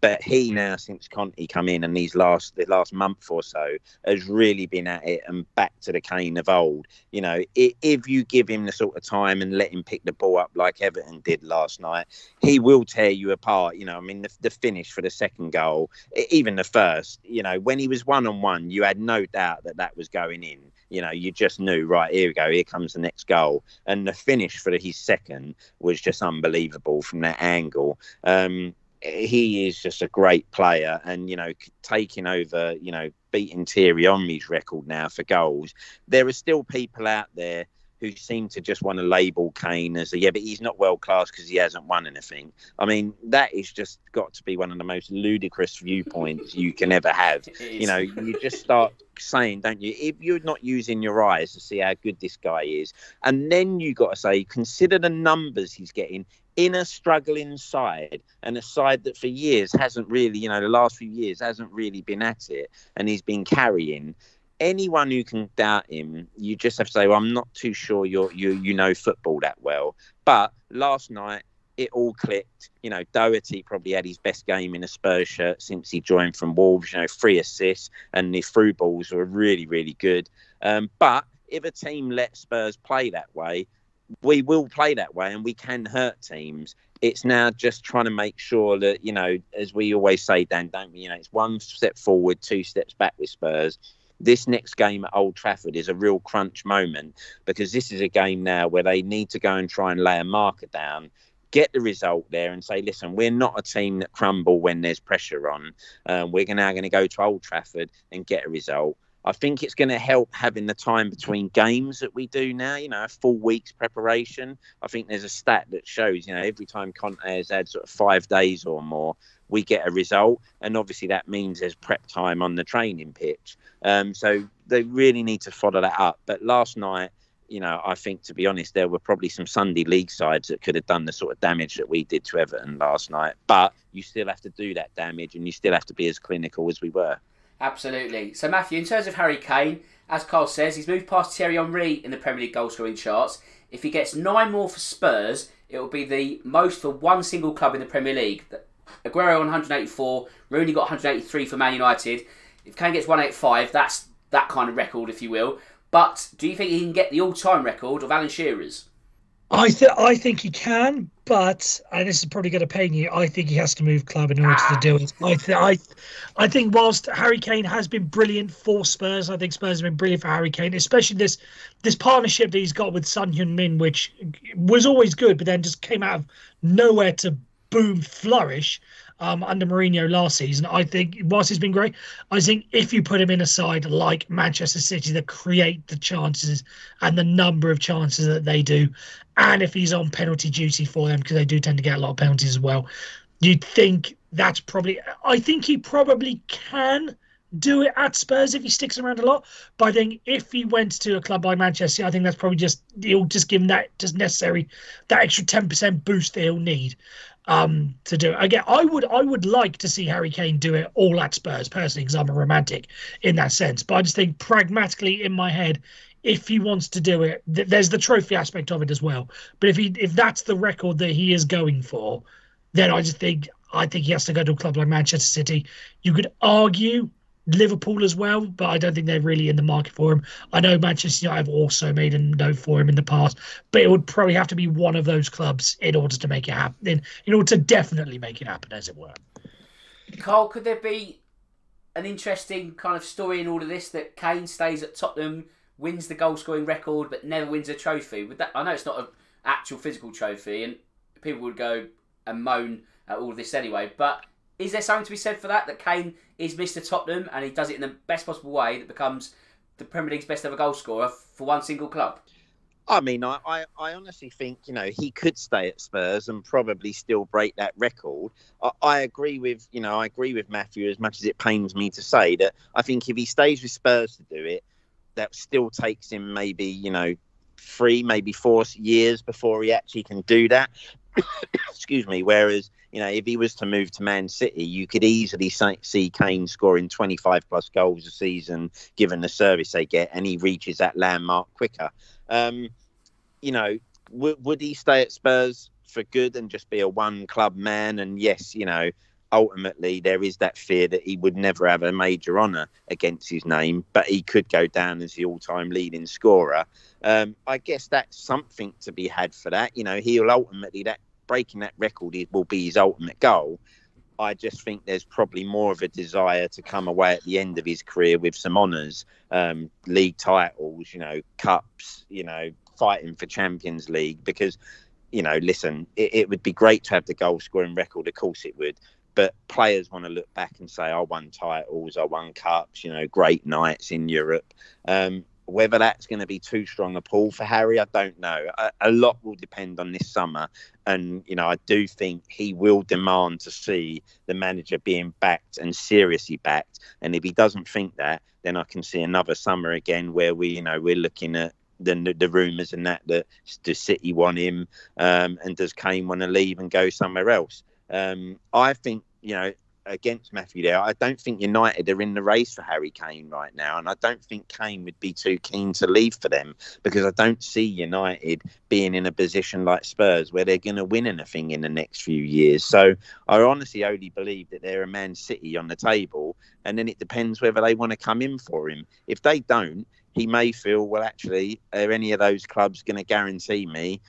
But he now, since Conte come in and the last month or so, has really been at it and back to the Kane of old. If you give him the sort of time and let him pick the ball up like Everton did last night, he will tear you apart. The finish for the second goal, even the first, when he was one-on-one, you had no doubt that was going in. You just knew, right, here we go, here comes the next goal. And the finish for his second was just unbelievable from that angle. He is just a great player, and, taking over, beating Thierry Henry's record now for goals. There are still people out there who seem to just want to label Kane as but he's not world class because he hasn't won anything. That is just got to be one of the most ludicrous viewpoints you can ever have. You just start saying, don't you, if you're not using your eyes to see how good this guy is, and then you got to say, consider the numbers he's getting in a struggling side, and a side that for years hasn't really, the last few years hasn't really been at it, and he's been carrying. Anyone who can doubt him, you just have to say, well, I'm not too sure you know football that well. But last night, it all clicked. Doherty probably had his best game in a Spurs shirt since he joined from Wolves, 3 assists, and his through balls were really, really good. But if a team lets Spurs play that way, we will play that way, and we can hurt teams. It's now just trying to make sure that, as we always say, Dan, don't we, it's 1 step forward, 2 steps back with Spurs. This next game at Old Trafford is a real crunch moment, because this is a game now where they need to go and try and lay a marker down, get the result there, and say, listen, we're not a team that crumble when there's pressure on. We're now going to go to Old Trafford and get a result. I think it's going to help having the time between games that we do now, a full week's preparation. I think there's a stat that shows, every time Conte has had sort of 5 days or more, we get a result. And obviously that means there's prep time on the training pitch. So they really need to follow that up. But last night, I think, to be honest, there were probably some Sunday league sides that could have done the sort of damage that we did to Everton last night. But you still have to do that damage, and you still have to be as clinical as we were. Absolutely. So, Matthew, in terms of Harry Kane, as Carl says, he's moved past Thierry Henry in the Premier League goal-scoring charts. If he gets 9 more for Spurs, it will be the most for one single club in the Premier League. Aguero on 184, Rooney got 183 for Man United. If Kane gets 185, that's that kind of record, if you will. But do you think he can get the all-time record of Alan Shearer's? I think he can, but, and this is probably going to pain you, I think he has to move club in order to do it. I think whilst Harry Kane has been brilliant for Spurs, I think Spurs have been brilliant for Harry Kane, especially this partnership that he's got with Son Heung-min, which was always good, but then just came out of nowhere to boom, flourish under Mourinho last season. I think whilst he's been great, I think if you put him in a side like Manchester City that create the chances and the number of chances that they do, and if he's on penalty duty for them, because they do tend to get a lot of penalties as well, you'd think that's probably... I think he probably can do it at Spurs if he sticks around a lot, but I think if he went to a club like Manchester, I think that's probably just... He'll just give him that just necessary, that extra 10% boost that he'll need. To do it again, I would like to see Harry Kane do it all at Spurs personally, because I'm a romantic in that sense. But I just think pragmatically in my head, if he wants to do it, there's the trophy aspect of it as well. But if that's the record that he is going for, then I think he has to go to a club like Manchester City. You could argue Liverpool as well, but I don't think they're really in the market for him. I know Manchester United have also made a note for him in the past, but it would probably have to be one of those clubs in order to make it happen, in order to definitely make it happen, as it were. Carl, could there be an interesting kind of story in all of this that Kane stays at Tottenham, wins the goal-scoring record, but never wins a trophy? With that, I know it's not an actual physical trophy, and people would go and moan at all of this anyway, but... Is there something to be said for that? That Kane is Mr. Tottenham and he does it in the best possible way that becomes the Premier League's best ever goal scorer for one single club? I mean, I honestly think, you know, he could stay at Spurs and probably still break that record. I agree with Matthew, as much as it pains me to say that. I think if he stays with Spurs to do it, that still takes him maybe, you know, 3, maybe 4 years before he actually can do that. Excuse me. Whereas, you know, if he was to move to Man City, you could easily see Kane scoring 25 plus goals a season, given the service they get, and he reaches that landmark quicker. You know, would he stay at Spurs for good and just be a one club man? And yes, you know, ultimately there is that fear that he would never have a major honour against his name, but he could go down as the all-time leading scorer. I guess that's something to be had for that. You know, he'll ultimately, that breaking that record will be his ultimate goal. I just think there's probably more of a desire to come away at the end of his career with some honours, league titles, you know, cups, you know, fighting for Champions League, because, you know, listen, it would be great to have the goal scoring record, of course it would. But players want to look back and say, I won titles, I won cups, you know, great nights in Europe. Whether that's going to be too strong a pull for Harry, I don't know. A lot will depend on this summer. And, you know, I do think he will demand to see the manager being backed and seriously backed. And if he doesn't think that, then I can see another summer again where we're looking at the rumours and that does City want him? And does Kane want to leave and go somewhere else? I think, you know, against Matthew there, I don't think United are in the race for Harry Kane right now. And I don't think Kane would be too keen to leave for them, because I don't see United being in a position like Spurs where they're going to win anything in the next few years. So I honestly only believe that they're a Man City on the table. And then it depends whether they want to come in for him. If they don't, he may feel, well, actually, are any of those clubs going to guarantee me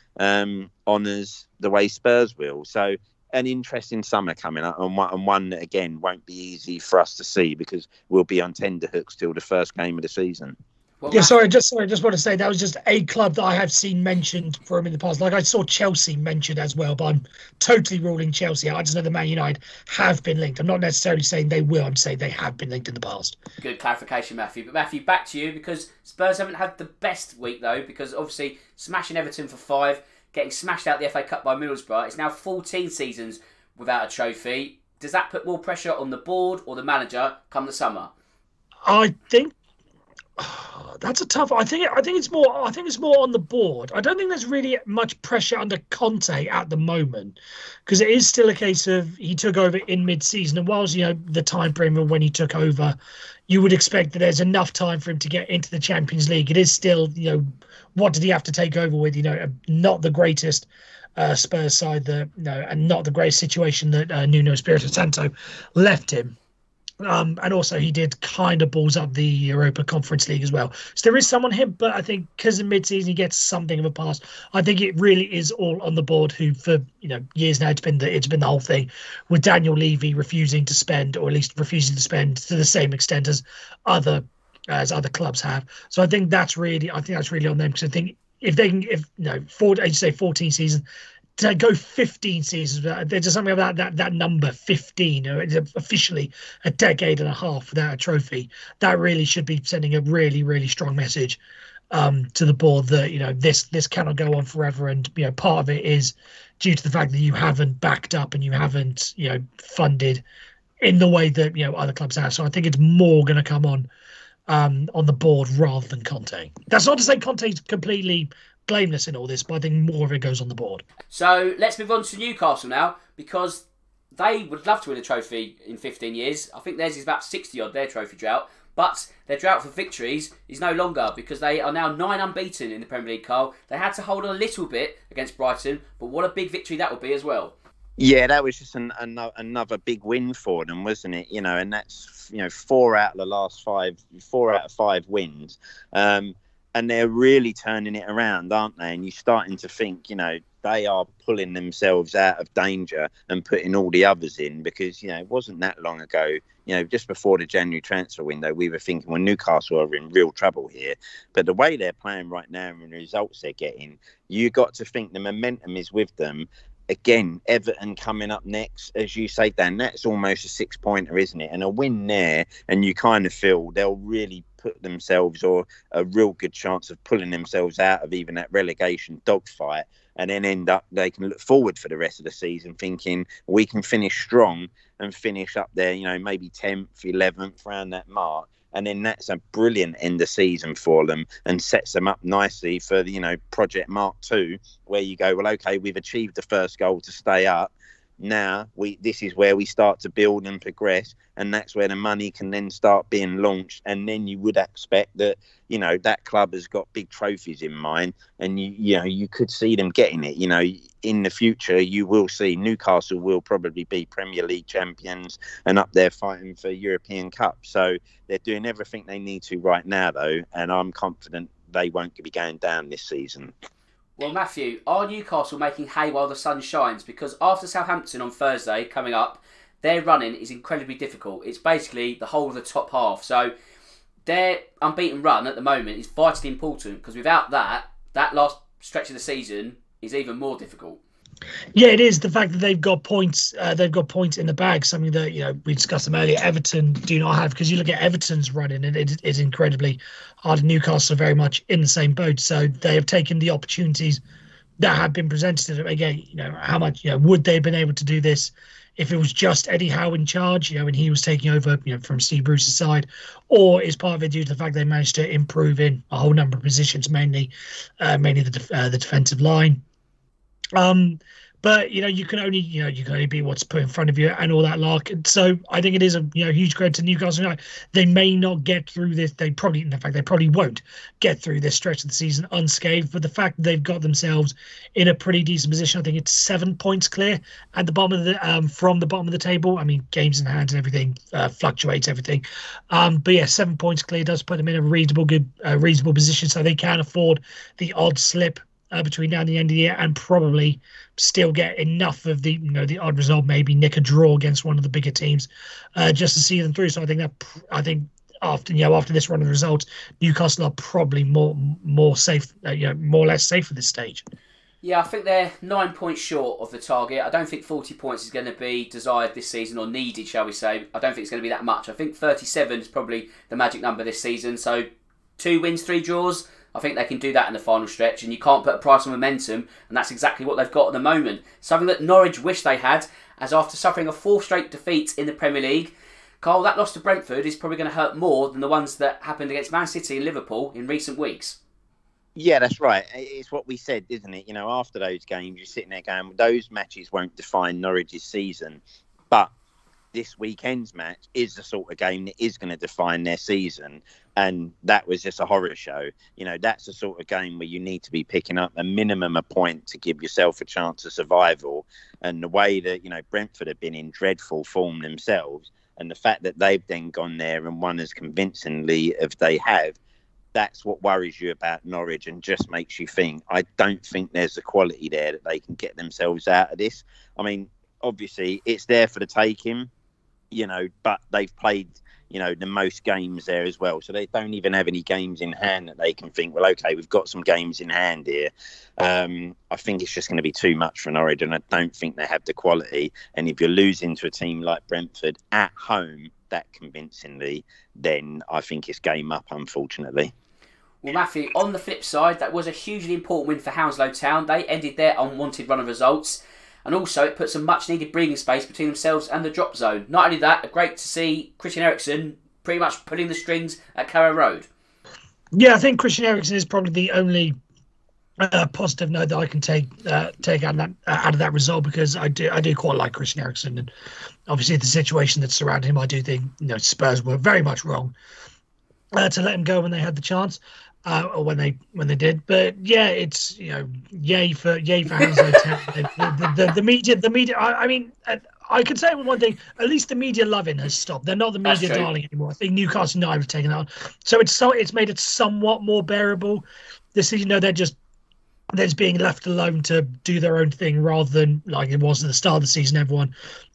honours the way Spurs will? So an interesting summer coming up, and one that, again, won't be easy for us to see, because we'll be on tenterhooks till the first game of the season. Well, yeah, sorry, just want to say that was just a club that I have seen mentioned for him in the past. Like, I saw Chelsea mentioned as well, but I'm totally ruling Chelsea out. I just know that Man United have been linked. I'm not necessarily saying they will, I'm saying they have been linked in the past. Good clarification, Matthew. But Matthew, back to you, because Spurs haven't had the best week, though, because obviously smashing Everton for 5, getting smashed out the FA Cup by Middlesbrough. It's now 14 seasons without a trophy. Does that put more pressure on the board or the manager come the summer? I think That's a tough. I think it's more on the board. I don't think there's really much pressure under Conte at the moment, because it is still a case of he took over in mid-season, and whilst you know the time frame of when he took over, you would expect that there's enough time for him to get into the Champions League. It is still, you know, what did he have to take over with? You know, not the greatest Spurs side, and not the greatest situation that Nuno Espirito Santo left him. And also he did kind of balls up the Europa Conference League as well. So there is someone here, but I think because in mid-season he gets something of a pass. I think it really is all on the board, who for years now it's been the whole thing with Daniel Levy refusing to spend, or at least refusing to spend to the same extent as other clubs have. So I think that's really on them, because I think if they can, if 14 seasons, to go 15 seasons, there's just something about that number 15. It's officially a decade and a half without a trophy. That really should be sending a really, really strong message to the board that this cannot go on forever. And part of it is due to the fact that you haven't backed up and you haven't funded in the way that other clubs have. So I think it's more going to come on the board rather than Conte. That's not to say Conte's completely blameless in all this, but I think more of it goes on the board. So let's move on to Newcastle now, because they would love to win a trophy in 15 years. I think theirs is about 60-odd, their trophy drought, but their drought for victories is no longer, because they are now 9 unbeaten in the Premier League, Carl. They had to hold on a little bit against Brighton, but what a big victory that would be as well. Yeah, that was just another big win for them, wasn't it? And that's 4 out of 5 wins. And they're really turning it around, aren't they? And you're starting to think, they are pulling themselves out of danger and putting all the others in, because, it wasn't that long ago, just before the January transfer window, we were thinking, well, Newcastle are in real trouble here. But the way they're playing right now and the results they're getting, you got to think the momentum is with them. Again, Everton coming up next, as you say, Dan, that's almost a 6-pointer, isn't it? And a win there, and you kind of feel they'll really put themselves, or a real good chance of pulling themselves out of even that relegation dogfight, and then end up, they can look forward for the rest of the season thinking we can finish strong and finish up there, maybe 10th, 11th, around that mark. And then that's a brilliant end of season for them, and sets them up nicely for the, Project Mark II, where you go, well, OK, we've achieved the first goal to stay up. Now this is where we start to build and progress, and that's where the money can then start being launched. And then you would expect that, that club has got big trophies in mind, and you could see them getting it. In the future, you will see Newcastle will probably be Premier League champions and up there fighting for European Cup. So they're doing everything they need to right now, though, and I'm confident they won't be going down this season. Well, Matthew, are Newcastle making hay while the sun shines? Because after Southampton on Thursday coming up, their running is incredibly difficult. It's basically the whole of the top half. So their unbeaten run at the moment is vitally important, because without that last stretch of the season is even more difficult. Yeah, it is the fact that they've got points. They've got points in the bag. Something that we discussed them earlier. Everton do not have, because you look at Everton's running, and it is incredibly hard. Newcastle are very much in the same boat, so they have taken the opportunities that have been presented to them. Again, how much would they have been able to do this if it was just Eddie Howe in charge, and he was taking over, from Steve Bruce's side? Or is part of it due to the fact they managed to improve in a whole number of positions, mainly the defensive line? But you can only be what's put in front of you and all that lark. So I think it is a huge credit to Newcastle United. They may not get through this. They probably won't get through this stretch of the season unscathed. But the fact that they've got themselves in a pretty decent position, I think it's 7 points clear at the bottom of the from the bottom of the table. I mean, games in hand and everything fluctuates, everything. But yeah, 7 points clear does put them in a reasonable position, so they can afford the odd slip between now and the end of the year, and probably still get enough of the the odd result, maybe nick a draw against one of the bigger teams, just to see them through. So I think after after this run of results, Newcastle are probably more safe, more or less safe at this stage. Yeah, I think they're 9 points short of the target. I don't think 40 points is going to be desired this season, or needed, shall we say. I don't think it's going to be that much. I think 37 is probably the magic number this season. So 2 wins, 3 draws. I think they can do that in the final stretch, and you can't put a price on momentum, and that's exactly what they've got at the moment. Something that Norwich wish they had, as after suffering a 4th straight defeat in the Premier League, Carl, that loss to Brentford is probably going to hurt more than the ones that happened against Man City and Liverpool in recent weeks. Yeah, that's right. It's what we said, isn't it? You know, after those games, you're sitting there going, those matches won't define Norwich's season. But this weekend's match is the sort of game that is going to define their season. And that was just a horror show. You know, that's the sort of game where you need to be picking up a minimum of point to give yourself a chance of survival. And the way that, you know, Brentford have been in dreadful form themselves, and the fact that they've then gone there and won as convincingly as they have, that's what worries you about Norwich and just makes you think, I don't think there's a quality there that they can get themselves out of this. I mean, obviously, it's there for the taking, you know, but they've played, you know, the most games there as well. So they don't even have any games in hand that they can think, well, OK, we've got some games in hand here. I think it's just going to be too much for Norwich, and I don't think they have the quality. And if you're losing to a team like Brentford at home that convincingly, then I think it's game up, unfortunately. Well, Matthew, on the flip side, that was a hugely important win for Hounslow Town. They ended their unwanted run of results, and also it put some much-needed breathing space between themselves and the drop zone. Not only that, great to see Christian Eriksen pretty much pulling the strings at Carrow Road. Yeah, I think Christian Eriksen is probably the only positive note that I can take out of that result, because I do quite like Christian Eriksen, and obviously the situation that surrounded him, I do think, you know, Spurs were very much wrong to let him go when they had the chance. Or when they did, but yeah, it's, you know, yay for Hounslow Town. The media. I mean, I could say one thing: at least the media loving has stopped. They're not the media darling anymore. I think Newcastle United have taken that on, so it's made it somewhat more bearable. This is, you know, they're just being left alone to do their own thing, rather than like it was at the start of the season. Everyone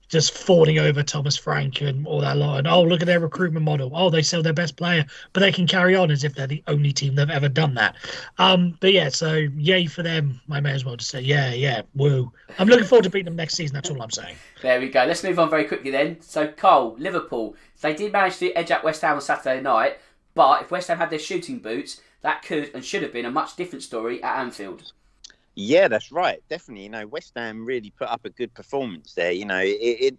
just fawning over Thomas Frank and all that lot. And, oh, look at their recruitment model. Oh, they sell their best player. But they can carry on as if they're the only team that have ever done that. But, yeah, so yay for them. I may as well just say, yeah, woo. I'm looking forward to beating them next season. That's all I'm saying. There we go. Let's move on very quickly then. So, Cole, Liverpool, they did manage to edge out West Ham on Saturday night. But if West Ham had their shooting boots, that could and should have been a much different story at Anfield. Yeah, that's right. Definitely. You know, West Ham really put up a good performance there. You know, you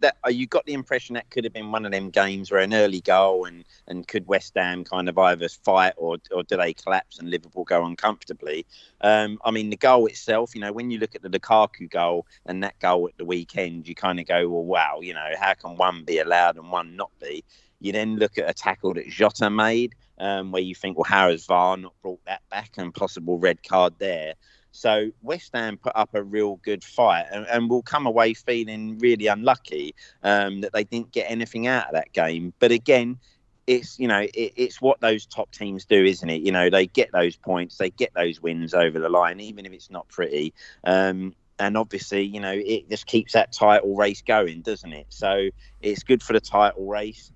got the impression that could have been one of them games where an early goal and could West Ham kind of either fight or do they collapse and Liverpool go uncomfortably? I mean, the goal itself, you know, when you look at the Lukaku goal and that goal at the weekend, you kind of go, well, wow, you know, how can one be allowed and one not be? You then look at a tackle that Jota made where you think, well, how has VAR not brought that back, and possible red card there? So West Ham put up a real good fight and will come away feeling really unlucky that they didn't get anything out of that game. But again, it's, you know, it's what those top teams do, isn't it? You know, they get those points, they get those wins over the line, even if it's not pretty. And obviously, you know, it just keeps that title race going, doesn't it? So it's good for the title race.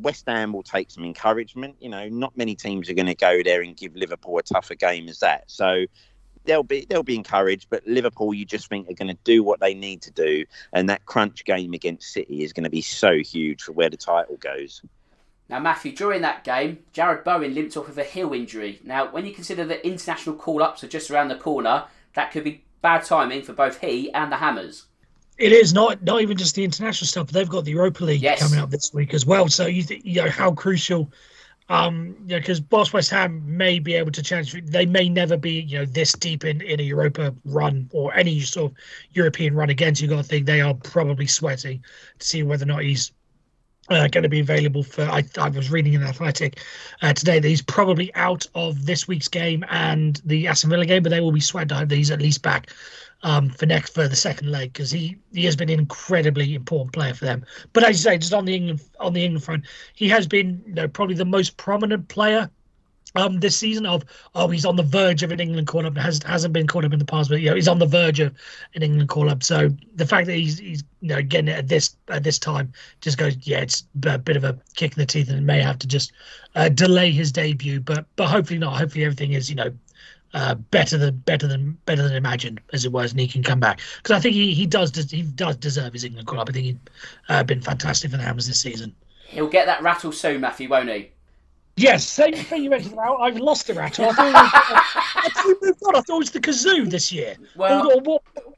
West Ham will take some encouragement. You know, not many teams are going to go there and give Liverpool a tougher game as that. So they'll be encouraged, but Liverpool, you just think, are going to do what they need to do, and that crunch game against City is going to be so huge for where the title goes. Now, Matthew, during that game, Jared Bowen limped off with a heel injury. Now, when you consider that international call-ups are just around the corner, that could be bad timing for both he and the Hammers. It is not even just the international stuff, but they've got the Europa League coming up this week as well. So you know how crucial. Yeah, because whilst West Ham may be able to challenge, they may never be, you know, this deep in a Europa run or any sort of European run again. So you've got to think they are probably sweating to see whether or not he's going to be available for. I was reading in Athletic today that he's probably out of this week's game and the Aston Villa game, but they will be sweating. I hope that he's at least back for the second leg, because he has been an incredibly important player for them. But as you say, just on the England front, he has been, you know, probably the most prominent player this season he's on the verge of an England call-up. Hasn't been called up in the past, but, you know, he's on the verge of an England call-up. So the fact that he's you know, getting it at this time just goes, yeah, it's a bit of a kick in the teeth, and it may have to just delay his debut. But hopefully not. Hopefully everything is, you know, better than imagined, as it was, and he can come back, because I think he does deserve his England call-up. I think he's been fantastic for the Hammers this season. He'll get that rattle soon, Matthew, won't he? Yes, same thing you mentioned about. I've lost the rattle. I thought it was the kazoo this year. Well,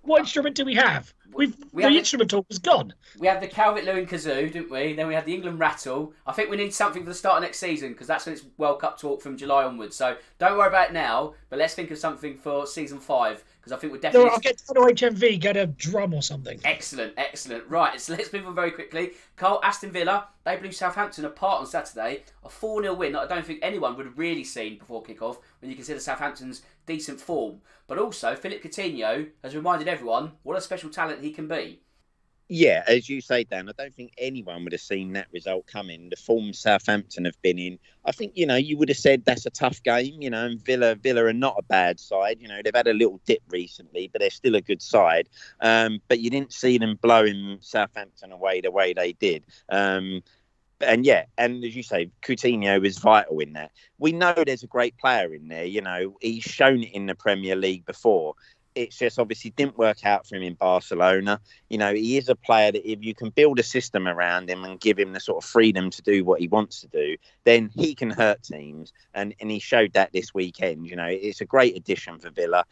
what instrument do we have? The instrumental was gone. We had the Calvert-Lewin kazoo, didn't we? Then we had the England rattle. I think we need something for the start of next season, because that's when it's World Cup talk from July onwards. So don't worry about it now, but let's think of something for season 5, because I think we're definitely... I'll get to HMV, get a drum or something. Excellent. Right, so let's move on very quickly. Cole, Aston Villa, they blew Southampton apart on Saturday. A 4-0 win that I don't think anyone would have really seen before kick-off, when you consider Southampton's decent form. But also, Philip Coutinho has reminded everyone what a special talent he can be. Yeah, as you say, Dan, I don't think anyone would have seen that result coming. The form Southampton have been in, I think, you would have said that's a tough game, and Villa are not a bad side. They've had a little dip recently, but they're still a good side. But you didn't see them blowing Southampton away the way they did. And as you say, Coutinho was vital in that. We know there's a great player in there. He's shown it in the Premier League before. It's just obviously didn't work out for him in Barcelona. He is a player that if you can build a system around him and give him the sort of freedom to do what he wants to do, then he can hurt teams. And he showed that this weekend. It's a great addition for Villa.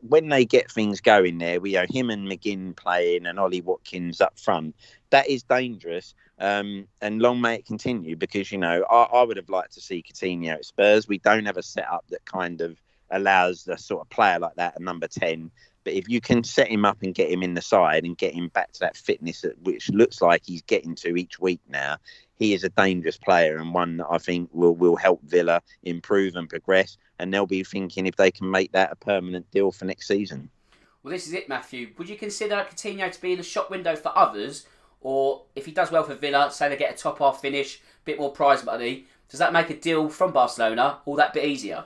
When they get things going there, we have him and McGinn playing and Ollie Watkins up front. That is dangerous. And long may it continue, because, I would have liked to see Coutinho at Spurs. We don't have a setup that kind of allows a sort of player like that at number 10. But if you can set him up and get him in the side and get him back to that fitness, which looks like he's getting to each week now, he is a dangerous player, and one that I think will help Villa improve and progress. And they'll be thinking if they can make that a permanent deal for next season. Well, this is it, Matthew. Would you consider Coutinho to be in a shop window for others? Or if he does well for Villa, say they get a top-half finish, a bit more prize money, does that make a deal from Barcelona all that bit easier?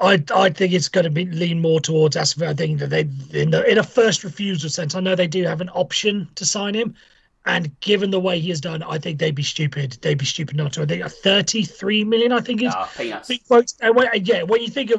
I think it's going to be lean more towards Aston Villa. I think that they, in a first refusal sense, I know they do have an option to sign him, and given the way he has done, I think they'd be stupid. They'd be stupid not to. I think 33 million. I think is. Peanuts. When you think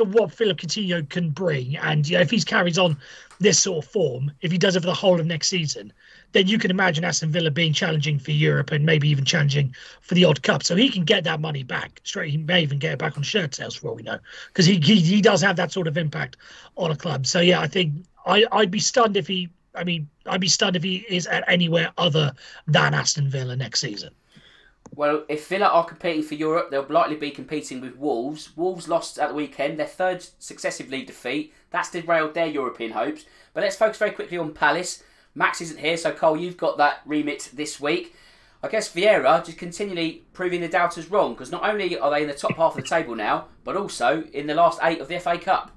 of what Philip Coutinho can bring, and if he carries on this sort of form, if he does it for the whole of next season, then you can imagine Aston Villa being challenging for Europe and maybe even challenging for the odd cup. So he can get that money back straight. He may even get it back on shirt sales for all we know, because he does have that sort of impact on a club. So yeah, I think I'd be stunned if he. I mean, I'd be stunned if he is at anywhere other than Aston Villa next season. Well, if Villa are competing for Europe, they'll likely be competing with Wolves. Wolves lost at the weekend, their third successive league defeat. That's derailed their European hopes. But let's focus very quickly on Palace. Max isn't here, so Cole, you've got that remit this week. I guess Vieira just continually proving the doubters wrong, because not only are they in the top half of the table now, but also in the last 8 of the FA Cup.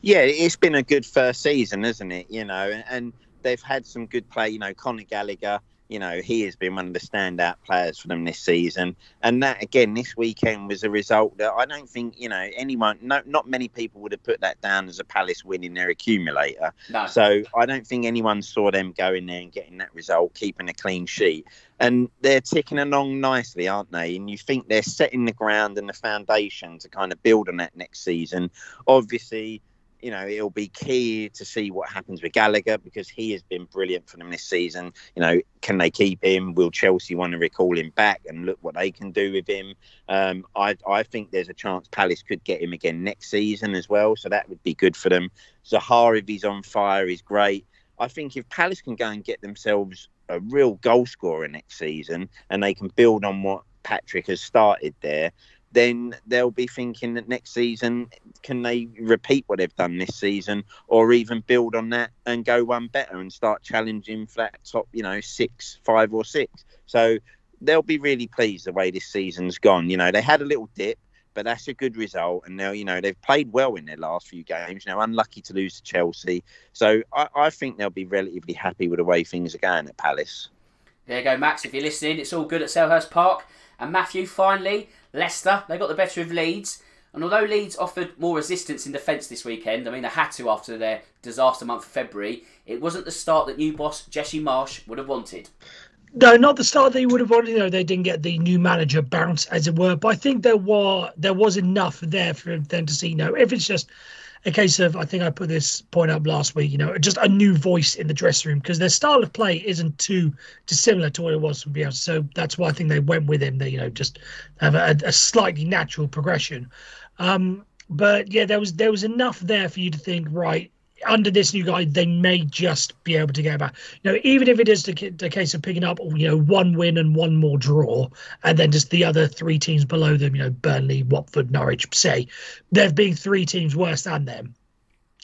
Yeah, it's been a good first season, isn't it? And they've had some good play. Conor Gallagher, he has been one of the standout players for them this season. And that, again, this weekend was a result that I don't think, anyone, not many people would have put that down as a Palace win in their accumulator. No. So I don't think anyone saw them going there and getting that result, keeping a clean sheet. And they're ticking along nicely, aren't they? And you think they're setting the ground and the foundation to kind of build on that next season. Obviously, it'll be key to see what happens with Gallagher, because he has been brilliant for them this season. Can they keep him? Will Chelsea want to recall him back and look what they can do with him? I think there's a chance Palace could get him again next season as well. So that would be good for them. Zaha, if he's on fire, is great. I think if Palace can go and get themselves a real goal scorer next season and they can build on what Patrick has started there, then they'll be thinking that next season, can they repeat what they've done this season or even build on that and go one better and start challenging for that top, 5 or 6. So they'll be really pleased the way this season's gone. They had a little dip, but that's a good result. And now, they've played well in their last few games. Now, unlucky to lose to Chelsea. So I think they'll be relatively happy with the way things are going at Palace. There you go, Max. If you're listening, it's all good at Selhurst Park. And Matthew, finally, Leicester, they got the better of Leeds. And although Leeds offered more resistance in defence this weekend, they had to after their disaster month of February, it wasn't the start that new boss Jesse Marsch would have wanted. No, not the start they would have wanted. They didn't get the new manager bounce, as it were. But I think there was enough there for them to see. If it's just a case of, I think I put this point up last week, just a new voice in the dressing room, because their style of play isn't too dissimilar to what it was from Bielsa. So that's why I think they went with him. They, just have a slightly natural progression. But yeah, there was enough there for you to think, right, under this new guy, they may just be able to go back. You know, even if it is the case of picking up, you know, one win and one more draw, and then just the other three teams below them, you know, Burnley, Watford, Norwich, say, there have been three teams worse than them,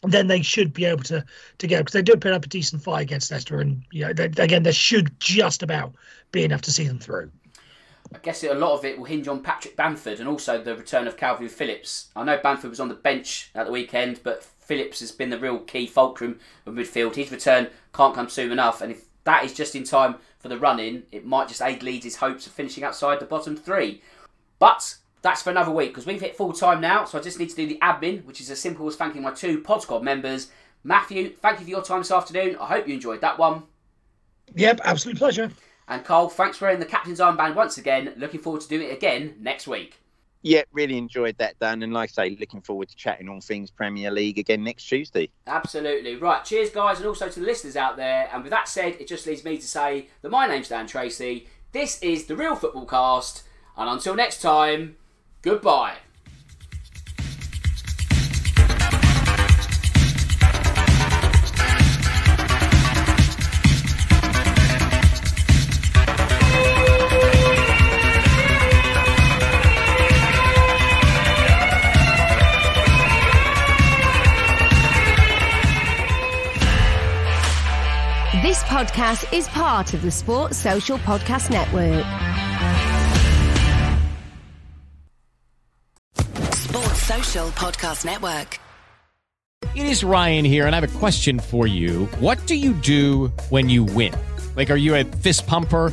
then they should be able to get, because they did put up a decent fight against Leicester, and, you know, again, there should just about be enough to see them through. I guess a lot of it will hinge on Patrick Bamford and also the return of Calvert-Lewin. I know Bamford was on the bench at the weekend, but Phillips has been the real key fulcrum of midfield. His return can't come soon enough, and if that is just in time for the run-in, it might just aid Leeds' hopes of finishing outside the bottom three. But that's for another week, because we've hit full time now, so I just need to do the admin, which is as simple as thanking my two Pod Squad members. Matthew, thank you for your time this afternoon. I hope you enjoyed that one. Yep, absolute pleasure. And Carl, thanks for wearing the captain's armband once again. Looking forward to doing it again next week. Yeah, really enjoyed that, Dan. And like I say, looking forward to chatting all things Premier League again next Tuesday. Absolutely. Right, cheers, guys, and also to the listeners out there. And with that said, it just leaves me to say that my name's Dan Tracy. This is The Real Football Cast. And until next time, goodbye. This podcast is part of the Sports Social Podcast Network. Sports Social Podcast Network. It is Ryan here, and I have a question for you. What do you do when you win? Like, are you a fist pumper?